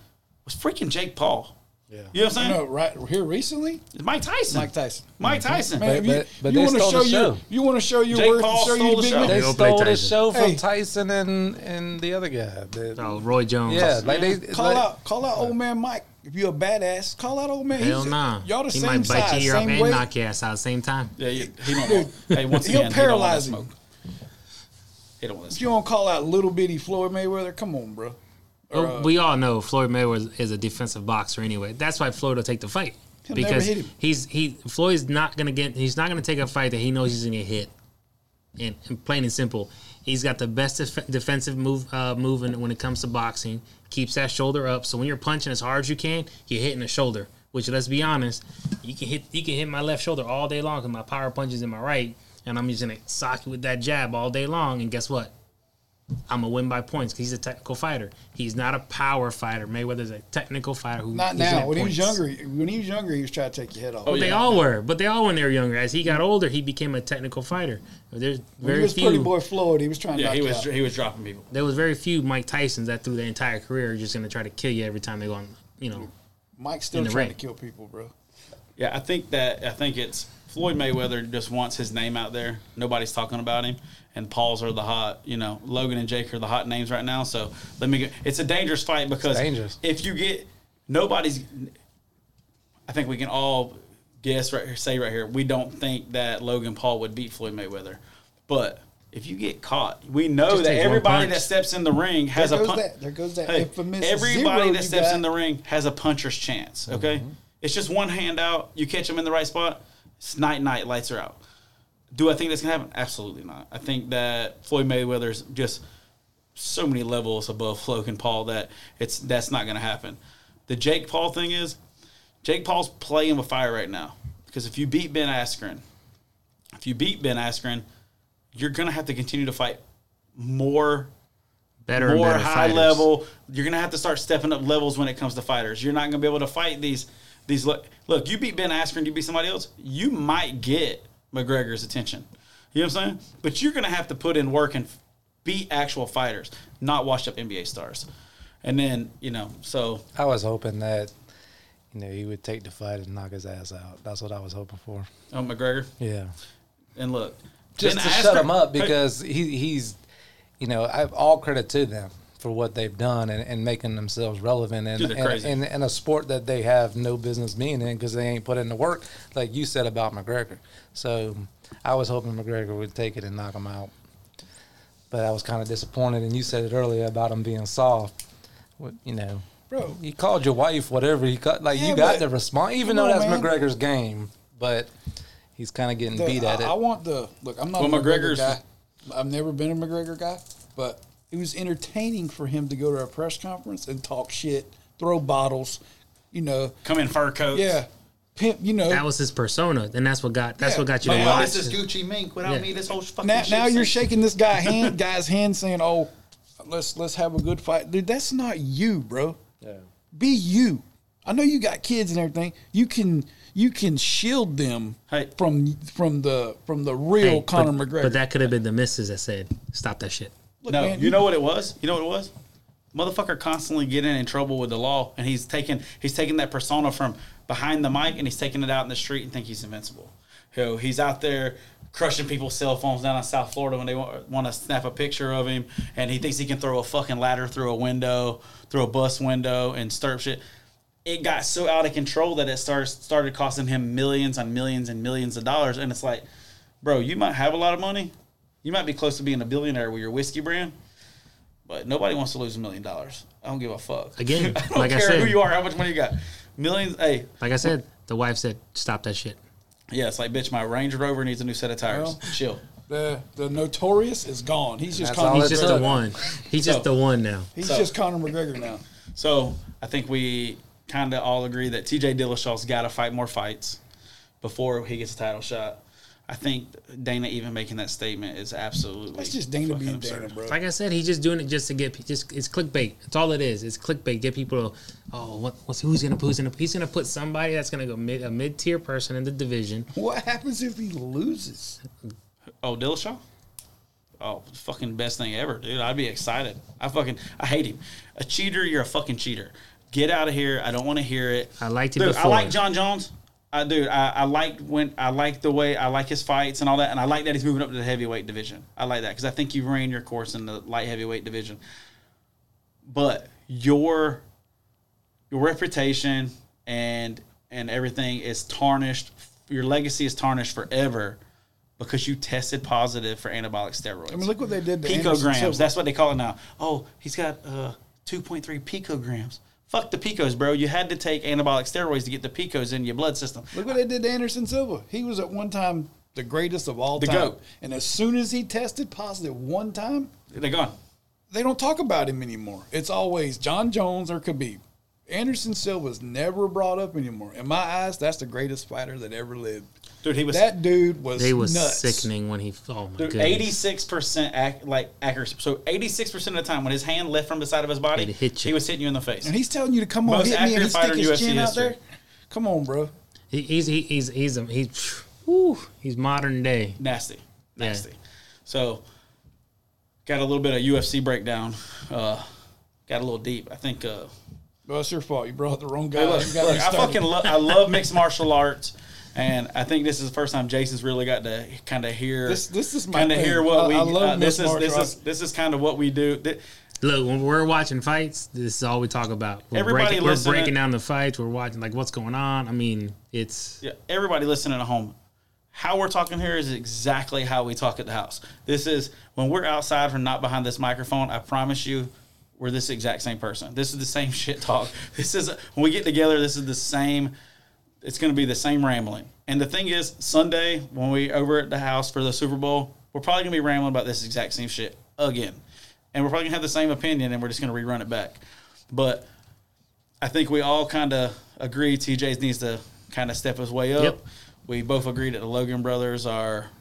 was freaking Jake Paul. Yeah. You know what I'm saying? No, right here recently? Mike Tyson. Mike Tyson. Mike Tyson. Man, but, but, but you, you they stole show the show. You, you want to show you Jake worth Paul show stole you the show. They stole the show from hey. Tyson and, and the other guy. The, oh, Roy Jones. Yeah. Like they, call, like, out, call out old man Mike. If you're a badass, call out old man. Hell no. Nah. Y'all the he same size. He might bite you up and way. Knock your ass out at the same time. Yeah, you, he won't. Hey, once again, he'll paralyze he don't want him. He don't want if you don't call out little bitty Floyd Mayweather, come on, bro. Or, well, uh, we all know Floyd Mayweather is a defensive boxer anyway. That's why Floyd will take the fight. Because never hit him. he's he Floyd's not gonna get he's not gonna take a fight that he knows he's gonna get hit. And, and plain and simple, he's got the best def- defensive move uh, moving when it comes to boxing. Keeps that shoulder up. So when you're punching as hard as you can, you're hitting the shoulder. Which, let's be honest, you can hit you can hit my left shoulder all day long because my power punch is in my right, and I'm just gonna sock you with that jab all day long. And guess what? I'm gonna win by points because he's a technical fighter. He's not a power fighter. Mayweather's a technical fighter who not now. When points. he was younger, when he was younger, he was trying to take your head off. Oh, yeah. They all were, but they all when they were younger. As he got older, he became a technical fighter. There's very when he was few. Pretty boy Floyd. He was trying. Yeah, to knock he was. Out. He was dropping people. There was very few Mike Tysons that through their entire career are just gonna try to kill you every time they go on. You know, Mike's still trying ring. to kill people, bro. Yeah, I think that I think it's Floyd Mayweather just wants his name out there. Nobody's talking about him. And Paul's are the hot, you know, Logan and Jake are the hot names right now. So let me go. It's a dangerous fight because dangerous. if you get nobody's, I think we can all guess right here, say right here, we don't think that Logan Paul would beat Floyd Mayweather. But if you get caught, we know Just that everybody that steps in the ring has there a punch. There goes that hey, infamous everybody that steps in the ring has a puncher's chance. Okay. Mm-hmm. It's just one hand out. You catch them in the right spot. It's night, night, lights are out. Do I think that's going to happen? Absolutely not. I think that Floyd Mayweather's just so many levels above Logan Paul that it's that's not going to happen. The Jake Paul thing is, Jake Paul's playing with fire right now. Because if you beat Ben Askren, if you beat Ben Askren, you're going to have to continue to fight more, better, more better high fighters. level. You're going to have to start stepping up levels when it comes to fighters. You're not going to be able to fight these. these Look, look you beat Ben Askren, you beat somebody else, you might get McGregor's attention. You know what I'm saying? But you're going to have to put in work and beat actual fighters, not washed up N B A stars. And then, you know, so. I was hoping that, you know, he would take the fight and knock his ass out. That's what I was hoping for. Oh, McGregor? Yeah. And look. Just to shut him up because he, he's, you know, I have all credit to them for what they've done and, and making themselves relevant in, Dude, and, and, and a sport that they have no business being in because they ain't put in the work, like you said about McGregor. So I was hoping McGregor would take it and knock him out. But I was kind of disappointed, and you said it earlier about him being soft. You know, bro, he called your wife, whatever. He got, like, yeah, you got the response, even though that's man. McGregor's game. But he's kind of getting the, beat at I, it. I want the – look, I'm not well, a McGregor McGregor's, guy. I've never been a McGregor guy, but – it was entertaining for him to go to a press conference and talk shit, throw bottles, you know. Come in fur coats. Yeah. Pimp, you know. That was his persona, and that's what got that's yeah. what got you to watch. This is Gucci Mink without yeah. me, this whole fucking now, shit. Now you're shaking this guy hand, guy's hand saying, oh, let's let's have a good fight. Dude, that's not you, bro. Yeah. Be you. I know you got kids and everything. You can you can shield them hey. from from the from the real hey, Conor but, McGregor. But that could have been the missus that said, "Stop that shit." Look, no, man, you, you know what it was. You know what it was. Motherfucker constantly getting in trouble with the law, and he's taking he's taking that persona from behind the mic, and he's taking it out in the street and think he's invincible. You know, he's out there crushing people's cell phones down in South Florida when they want, want to snap a picture of him, and he thinks he can throw a fucking ladder through a window, through a bus window, and stir shit. It got so out of control that it starts started costing him millions on millions and millions of dollars. And it's like, bro, you might have a lot of money, you might be close to being a billionaire with your whiskey brand, but nobody wants to lose a million dollars. I don't give a fuck. Again, I don't like care I said, who you are, how much money you got, millions. Hey, like I said, the wife said, "Stop that shit." Yeah, it's like, bitch, my Range Rover needs a new set of tires. Girl, chill. The the Notorious is gone. He's just Conor he's just the one. He's so, just the one now. He's so, just Conor McGregor now. So I think we kind of all agree that T J Dillashaw's got to fight more fights before he gets a title shot. I think Dana even making that statement is absolutely That's just Dana being absurd. Dana, bro. Like I said, he's just doing it just to get just it's clickbait. That's all it is. It's clickbait. Get people. Oh, what? What's who's gonna who's gonna he's gonna put somebody that's gonna go mid a mid tier person in the division. What happens if he loses? Oh, Dillashaw. Oh, fucking best thing ever, dude. I'd be excited. I fucking I hate him. A cheater. You're a fucking cheater. Get out of here. I don't want to hear it. I liked it dude, before. I like John Jones. I dude, I, I like when I like the way I like his fights and all that, and I like that he's moving up to the heavyweight division. I like that because I think you ran your course in the light heavyweight division. But your your reputation and and everything is tarnished. Your legacy is tarnished forever because you tested positive for anabolic steroids. I mean, look what they did to picograms. That's what they call it now. Oh, he's got uh, two point three picograms. Fuck the picos, bro. You had to take anabolic steroids to get the picos in your blood system. Look what they did to Anderson Silva. He was at one time the greatest of all the time. The GOAT. And as soon as he tested positive one time, they're gone. They don't talk about him anymore. It's always John Jones or Khabib. Anderson Silva's never brought up anymore. In my eyes, that's the greatest fighter that ever lived. Dude, he was that dude was they was nuts. Sickening when he oh my dude, goodness. eighty-six percent ac- like accuracy. So eighty-six percent of the time when his hand left from the side of his body, hit you. He was hitting you in the face. And he's telling you to come on, Most hit me and stick his U F C chin history. Out there. Come on, bro. He, he's he, he's he's a, he's whew, he's modern day nasty, nasty. Yeah. So got a little bit of U F C breakdown. Uh, got a little deep, I think. Uh, Well, it's your fault. You brought the wrong guy. Hey, look, look, I fucking love. I love mixed martial arts, and I think this is the first time Jason's really got to kind of hear. This, this is my kind of hear what I, we. I love uh, this is this arts. is this is kind of what we do. Th- Look, when we're watching fights, this is all we talk about. We're everybody breaking, listening, we're breaking down the fights. We're watching like what's going on. I mean, it's yeah. Everybody listening at home, how we're talking here is exactly how we talk at the house. This is when we're outside or not behind this microphone. I promise you. We're this exact same person. This is the same shit talk. This is when we get together. This is the same. It's going to be the same rambling. And the thing is, Sunday when we over at the house for the Super Bowl, we're probably going to be rambling about this exact same shit again, and we're probably going to have the same opinion, and we're just going to rerun it back. But I think we all kind of agree. T J needs to kind of step his way up. Yep. We both agree that the Logan brothers are.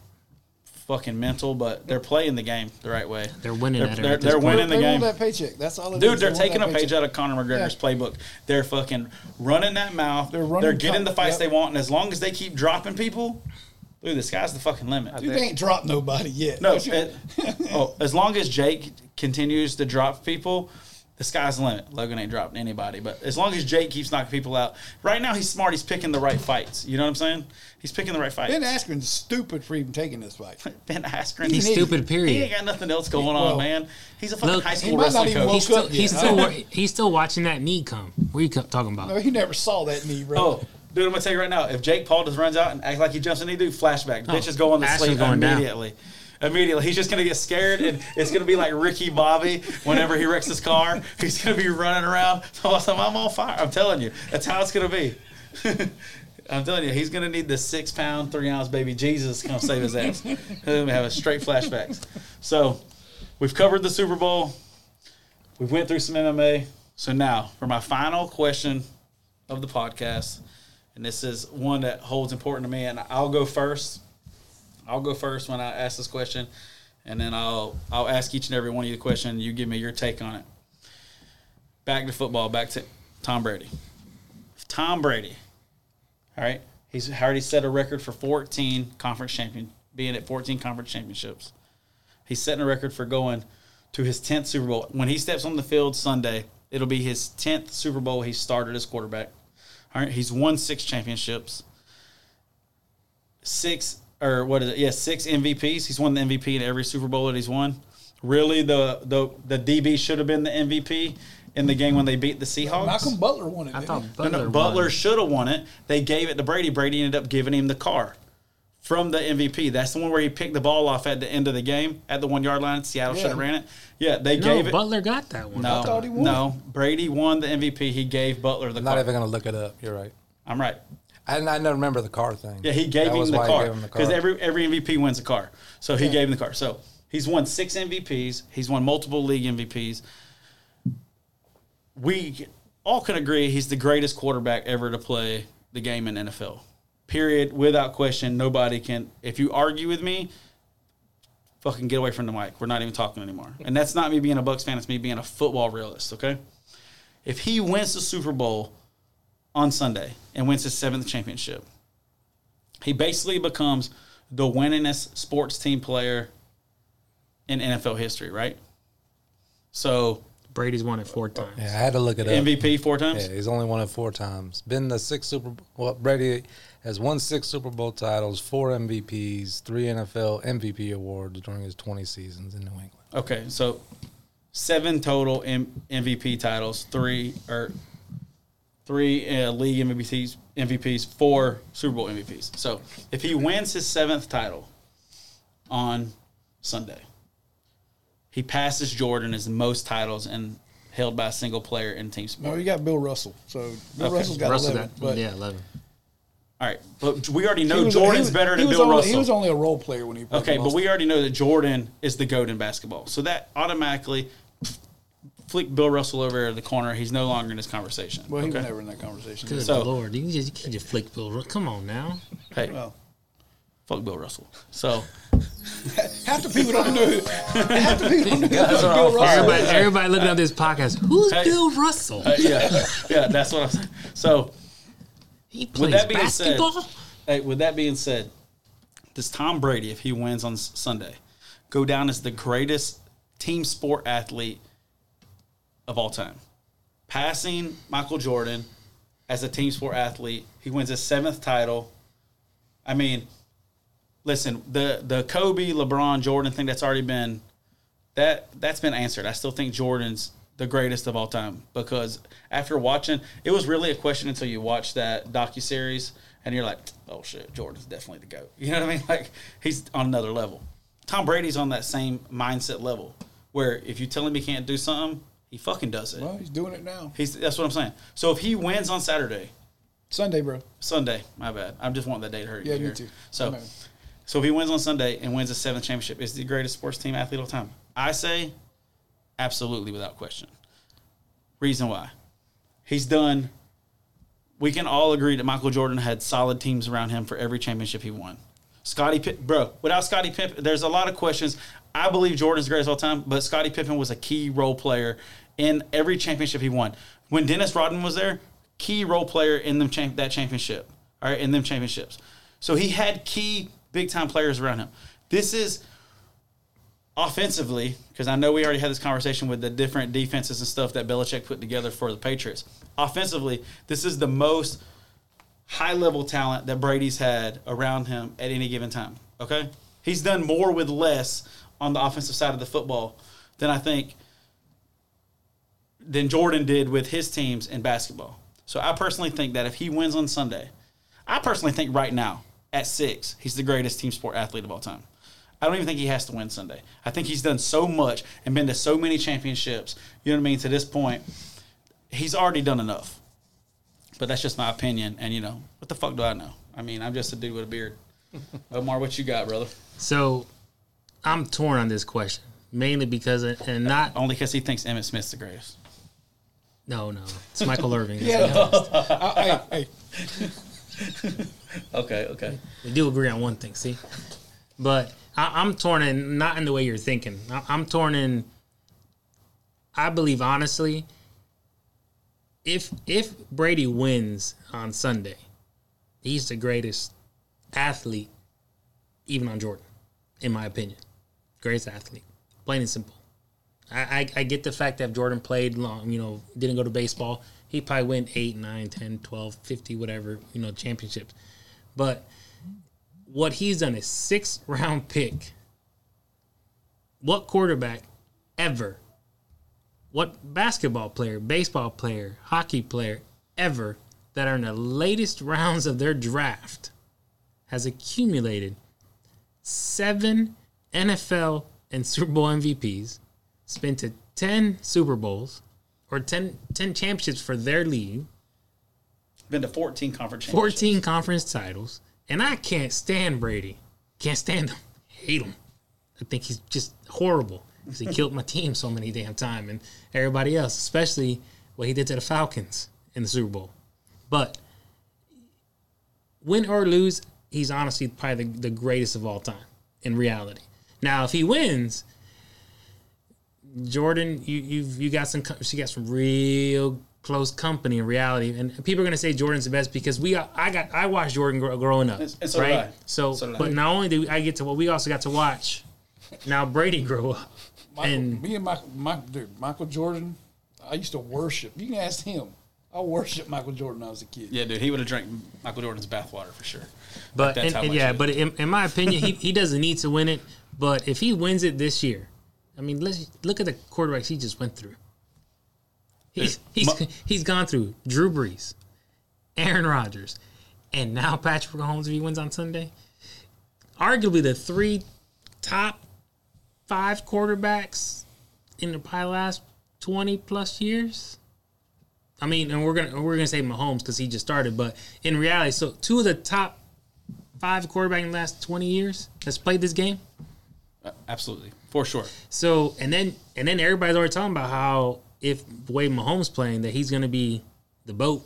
Fucking mental, but they're playing the game the right way. They're winning. They're, at they're, they're winning they the game. That paycheck. That's all. It Dude, is. They're, they're taking a paycheck. Page out of Conor McGregor's yeah. playbook. They're fucking running that mouth. They're running. They're getting top. the fights yep. they want, and as long as they keep dropping people, dude, the sky's the fucking limit. Dude, they ain't dropped nobody yet. No. It, oh, as long as Jake continues to drop people, the sky's the limit. Logan ain't dropped anybody, but as long as Jake keeps knocking people out, right now he's smart. He's picking the right fights. You know what I'm saying? He's picking the right fight. Ben Askren's stupid for even taking this fight. Ben Askren. He's stupid, period. He ain't got nothing else going well, on, man. He's a fucking look, high school wrestling coach. He's still, he's, still, he's still watching that knee come. What are you talking about? No, he never saw that knee, bro. Oh, dude, I'm going to tell you right now. If Jake Paul just runs out and acts like he jumps in, he do flashback. Oh, bitches go on the sleeve immediately. Down. Immediately. He's just going to get scared, and it's going to be like Ricky Bobby whenever he wrecks his car. He's going to be running around. So I'm on fire. I'm telling you. That's how it's going to be. I'm telling you, he's going to need the six-pound, three-ounce baby Jesus to come save his ass. He's going to have a straight flashbacks. So we've covered the Super Bowl. We've went through some M M A. So now for my final question of the podcast, and this is one that holds important to me, and I'll go first. I'll go first when I ask this question, and then I'll I'll ask each and every one of you the question, and you give me your take on it. Back to football, back to Tom Brady. Tom Brady, all right, he's already set a record for fourteen conference champion, being at fourteen conference championships. He's setting a record for going to his tenth Super Bowl. When he steps on the field Sunday, it'll be his tenth Super Bowl he started as quarterback. All right, he's won six championships. Six, or what is it? Yeah, six M V Ps. He's won the M V P in every Super Bowl that he's won. Really, the the, the D B should have been the M V P in the game when they beat the Seahawks. Malcolm Butler won it. I thought Butler, no, no, Butler should have won it. They gave it to Brady. Brady ended up giving him the car from the M V P. That's the one where he picked the ball off at the end of the game at the one-yard line. Seattle yeah. should have ran it. Yeah, they no, gave it. Butler got that one. No, I thought he won. No, Brady won the M V P. He gave Butler the I'm car. I'm not even going to look it up. You're right. I'm right. I never remember the car thing. Yeah, he gave, him the, car, he gave him the car. Because every, every M V P wins a car. So he yeah. gave him the car. So he's won six M V Ps. He's won multiple league M V Ps. We all can agree he's the greatest quarterback ever to play the game in N F L. Period. Without question, nobody can. If you argue with me, fucking get away from the mic. We're not even talking anymore. And that's not me being a Bucs fan. It's me being a football realist, okay? If he wins the Super Bowl on Sunday and wins his seventh championship, he basically becomes the winningest sports team player in N F L history, right? So Brady's won it four times. Yeah, I had to look it up. M V P four times? Yeah, he's only won it four times. Been the six Super Bowl. Well, Brady has won six Super Bowl titles, four M V Ps, three N F L M V P awards during his twenty seasons in New England. Okay, so seven total M- MVP titles, three or Three uh, league M V Ps, M V Ps, four Super Bowl M V Ps. So if he wins his seventh title on Sunday, he passes Jordan as the most titles and held by a single player in team sport. No, you got Bill Russell. So Bill okay. Russell's got Russell eleven. Got, but, yeah, eleven. All right, but we already know was, Jordan's was, better than Bill only, Russell. He was only a role player when he played. Okay, but we already know that Jordan is the GOAT in basketball. So that automatically flick Bill Russell over to the corner. He's no longer in this conversation. Well, he okay? was never in that conversation. Good so, Lord. You, just, you can't just flick Bill Russell. Come on now. Hey, well, fuck Bill Russell. So half the people don't know half the people don't know Bill Russell. Everybody, everybody looking at this podcast, who's hey, Bill Russell? Uh, yeah, yeah, that's what I'm saying. So he plays with that being basketball? Said, hey, with that being said, does Tom Brady, if he wins on Sunday, go down as the greatest team sport athlete of all time, passing Michael Jordan as a team sport athlete? He wins his seventh title. I mean, listen, the the Kobe, LeBron, Jordan thing that's already been that that's been answered. I still think Jordan's the greatest of all time, because after watching, it was really a question until you watch that docuseries and you're like, oh shit, Jordan's definitely the GOAT. You know what I mean? Like, he's on another level. Tom Brady's on that same mindset level where if you tell him he can't do something, he fucking does it. Well, he's doing it now. He's that's what I'm saying. So if he wins on Saturday, Sunday, bro, Sunday, my bad. I'm just wanting that day to hurt. Yeah, me too. So, so if he wins on Sunday and wins a seventh championship, is the greatest sports team athlete of all time? I say, absolutely, without question. Reason why? He's done. We can all agree that Michael Jordan had solid teams around him for every championship he won. Scottie Pippen, bro. Without Scottie Pippen, there's a lot of questions. I believe Jordan's the greatest of all time, but Scottie Pippen was a key role player in every championship he won. When Dennis Rodman was there, key role player in them cha- that championship, all right, in them championships. So he had key big-time players around him. This is offensively, because I know we already had this conversation with the different defenses and stuff that Belichick put together for the Patriots. Offensively, this is the most high-level talent that Brady's had around him at any given time, okay? He's done more with less on the offensive side of the football than I think – than Jordan did with his teams in basketball. So I personally think that if he wins on Sunday, I personally think right now, at six, he's the greatest team sport athlete of all time. I don't even think he has to win Sunday. I think he's done so much and been to so many championships, you know what I mean, to this point, he's already done enough. But that's just my opinion, and, you know, what the fuck do I know? I mean, I'm just a dude with a beard. Omar, what you got, brother? So I'm torn on this question, mainly because, and not only because he thinks Emmitt Smith's the greatest. No, no. It's Michael Irvin. Yeah. I, I, I. okay, okay. We do agree on one thing, see? But I, I'm torn in, not in the way you're thinking. I, I'm torn in, I believe, honestly, if if Brady wins on Sunday, he's the greatest athlete, even on Jordan, in my opinion. Greatest athlete, plain and simple. I, I, I get the fact that Jordan played long, you know, didn't go to baseball. He probably went eight, nine, ten, twelve, fifty, whatever, you know, championships. But what he's done is six-round pick. What quarterback ever, what basketball player, baseball player, hockey player ever that are in the latest rounds of their draft has accumulated seven N F L and Super Bowl M V Ps, spent to ten Super Bowls, or ten, ten championships for their league. Been to fourteen conference championships. fourteen conference titles. And I can't stand Brady. Can't stand him. Hate him. I think he's just horrible. Because he killed my team so many damn time. And everybody else. Especially what he did to the Falcons in the Super Bowl. But win or lose, he's honestly probably the, the greatest of all time in reality. Now, if he wins... Jordan, you you've, you got some she got some real close company in reality, and people are gonna say Jordan's the best because we are, I got I watched Jordan grow, growing up, and, and so right? So, so but not only do I get to what we also got to watch now Brady grow up, Michael, and me and Michael, my, dude, Michael Jordan, I used to worship. You can ask him. I worshipped Michael Jordan when I was a kid. Yeah, dude, he would have drank Michael Jordan's bathwater for sure. But like, that's and, how and yeah, but in, in my opinion, he he doesn't need to win it. But if he wins it this year. I mean, let's look at the quarterbacks he just went through. He's he's he's gone through Drew Brees, Aaron Rodgers, and now Patrick Mahomes if he wins on Sunday. Arguably the three top five quarterbacks in the probably last twenty plus years. I mean, and we're gonna we're gonna say Mahomes because he just started, but in reality, so two of the top five quarterbacks in the last twenty years that's played this game. Absolutely, for sure. So, and then and then everybody's already talking about how if the way Mahomes playing, that he's going to be the boat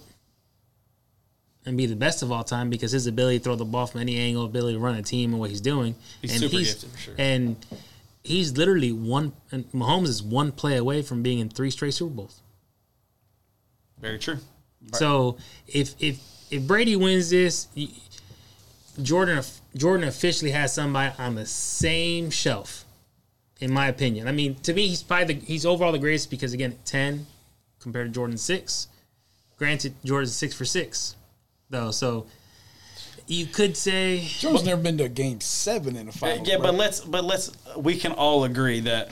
and be the best of all time because his ability to throw the ball from any angle, ability to run a team, and what he's doing. He's and super he's, gifted, for sure. And he's literally one. And Mahomes is one play away from being in three straight Super Bowls. Very true. Right. So if if if Brady wins this. He, Jordan Jordan officially has somebody on the same shelf, in my opinion. I mean, to me, he's probably the, he's overall the greatest because again, ten compared to Jordan's six. Granted, Jordan's six for six, though. So you could say Jordan's never been to a game seven in a final. Yeah, but let's but let's we can all agree that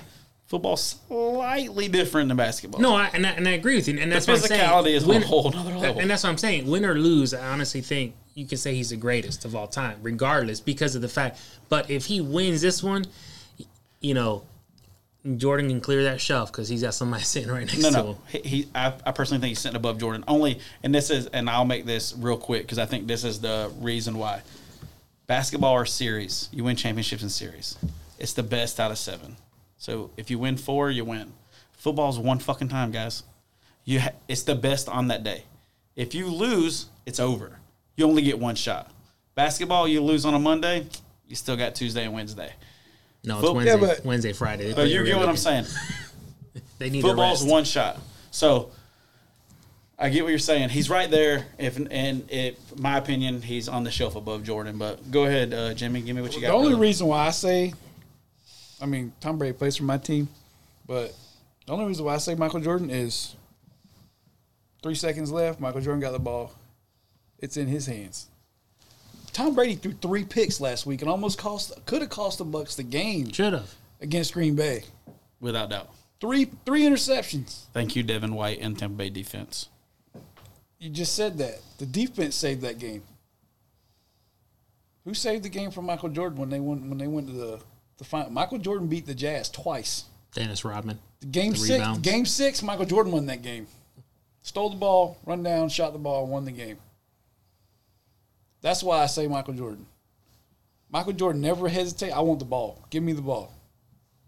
football's slightly different than basketball. No, I, and I, and I agree with you, and that's the physicality what I'm saying. Is win, a whole other level, and that's what I'm saying. Win or lose, I honestly think. You can say he's the greatest of all time, regardless, because of the fact. But if he wins this one, you know, Jordan can clear that shelf because he's got somebody sitting right next no, no. to him. He, he, I, I personally think he's sitting above Jordan. Only, and this is, and I'll make this real quick because I think this is the reason why. Basketball are series. You win championships in series. It's the best out of seven. So if you win four, you win. Football's one fucking time, guys. You, ha- it's the best on that day. If you lose, it's over. You only get one shot. Basketball, you lose on a Monday, you still got Tuesday and Wednesday. No, it's Football, Wednesday, yeah, but, Wednesday, Friday. But you get what I'm saying. They need Football's one shot. So I get what you're saying. He's right there. If and in my opinion, he's on the shelf above Jordan. But go ahead, uh, Jimmy, give me what you got. The only reason why I say, I mean, Tom Brady plays for my team, but the only reason why I say Michael Jordan is three seconds left, Michael Jordan got the ball. It's in his hands. Tom Brady threw three picks last week and almost cost could have cost the Bucks the game. Should have against Green Bay, without doubt. Three three interceptions. Thank you, Devin White and Tampa Bay defense. You just said that the defense saved that game. Who saved the game from Michael Jordan when they went when they went to the the final? Michael Jordan beat the Jazz twice. Dennis Rodman. The game the six. Rebounds. Game six. Michael Jordan won that game. Stole the ball, run down, shot the ball, won the game. That's why I say Michael Jordan. Michael Jordan never hesitated. I want the ball. Give me the ball.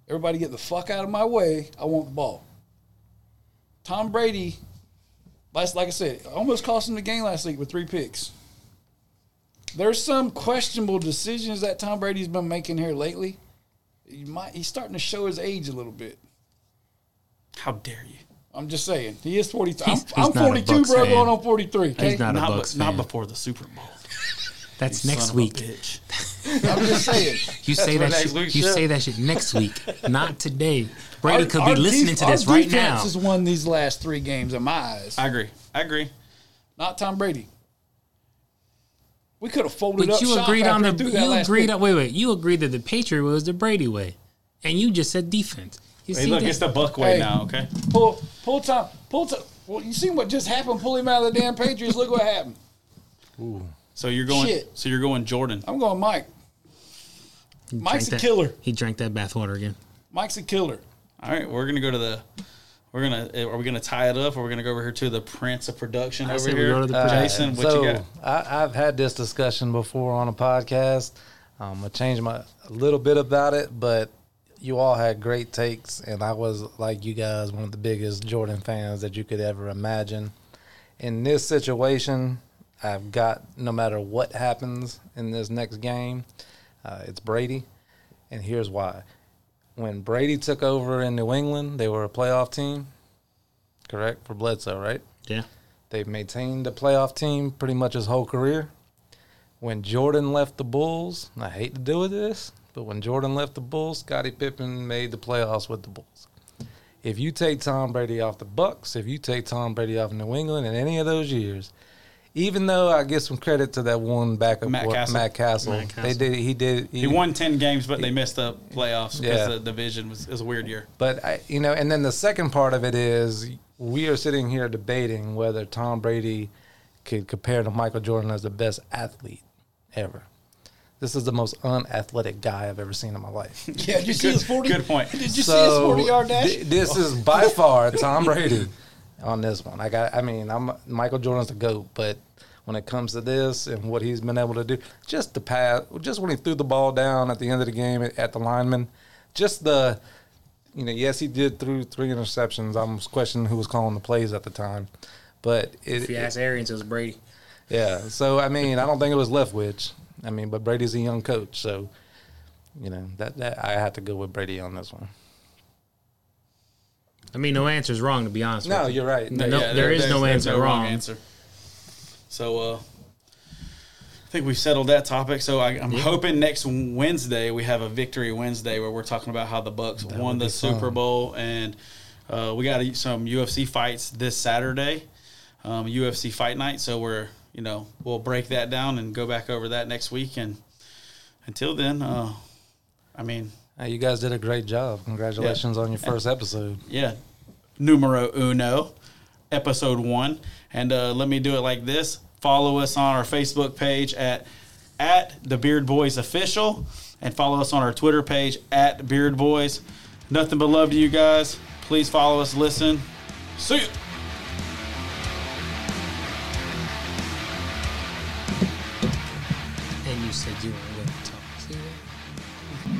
Everybody get the fuck out of my way. I want the ball. Tom Brady, like I said, almost cost him the game last week with three picks. There's some questionable decisions that Tom Brady's been making here lately. He might, he's starting to show his age a little bit. How dare you? I'm just saying. He is forty-two. I'm, he's I'm forty-two, bro, going on forty-three. Okay? He's not, not a Bucks fan. Not before the Super Bowl. That's you next week. I'm just saying. You say that shit. You show. say that shit next week, not today. Brady our, could be listening def- to this right now. Our defense has won these last three games in my eyes. I agree. I agree. Not Tom Brady. We could have folded but up. But you agreed on the. You agreed. That, wait, wait. You agreed that the Patriot was the Brady way, and you just said defense. You hey, see look, that? It's the Buck way hey, now. Okay. Pull, pull Tom, pull Tom. Well, you seen what just happened? Pull him out of the damn Patriots. Look what happened. Ooh. So you're going. Shit. So you're going Jordan. I'm going Mike. He Mike's a that, killer. He drank that bathwater again. Mike's a killer. All right, we're gonna go to the. We're gonna. Are we gonna tie it up, or we're gonna go over here to the Prince of Production I over here? Go to the uh, Jason, what so you got? I, I've had this discussion before on a podcast. Um, I changed my a little bit about it, but you all had great takes, and I was like you guys, one of the biggest Jordan fans that you could ever imagine. In this situation, I've got, no matter what happens in this next game, uh, it's Brady, and here's why. When Brady took over in New England, they were a playoff team, correct, for Bledsoe, right? Yeah. They've maintained a playoff team pretty much his whole career. When Jordan left the Bulls, and I hate to do this, but when Jordan left the Bulls, Scottie Pippen made the playoffs with the Bulls. If you take Tom Brady off the Bucks, if you take Tom Brady off New England in any of those years, even though I give some credit to that one backup, Matt Castle. Matt Castle. Matt Castle. They did. He did. He, he won ten games, but he, they missed the playoffs because yeah. the division was, was a weird year. But I, you know, and then the second part of it is we are sitting here debating whether Tom Brady could compare to Michael Jordan as the best athlete ever. This is the most unathletic guy I've ever seen in my life. Yeah, did you see good, his forty? Good point. Did you so, see his forty-yard dash? Th- this is by far Tom Brady. On this one, I got. I mean, I'm Michael Jordan's the GOAT, but when it comes to this and what he's been able to do, just the pass, just when he threw the ball down at the end of the game at the lineman, just the, you know, yes, he did throw three interceptions. I was questioning who was calling the plays at the time, but it, if you ask Arians, it was Brady. Yeah, so I mean, I don't think it was Leftwich. I mean, but Brady's a young coach, so you know that that I have to go with Brady on this one. I mean, no answer is wrong, to be honest with you. No, you're right. No, yeah, there, there is no answer no wrong. answer. So uh, I think we've settled that topic. So I, I'm yeah. hoping next Wednesday we have a Victory Wednesday where we're talking about how the Bucks that won the Super fun. Bowl. And uh, we got some U F C fights this Saturday, um, U F C Fight Night. So we're, you know, we'll break that down and go back over that next week. And until then, uh, I mean – you guys did a great job. Congratulations yeah. on your first episode. Yeah. Numero uno, episode one. And uh, let me do it like this. Follow us on our Facebook page at, at The Beard Boys Official. And follow us on our Twitter page at Beard Boys. Nothing but love to you guys. Please follow us. Listen. See ya. And you said you were.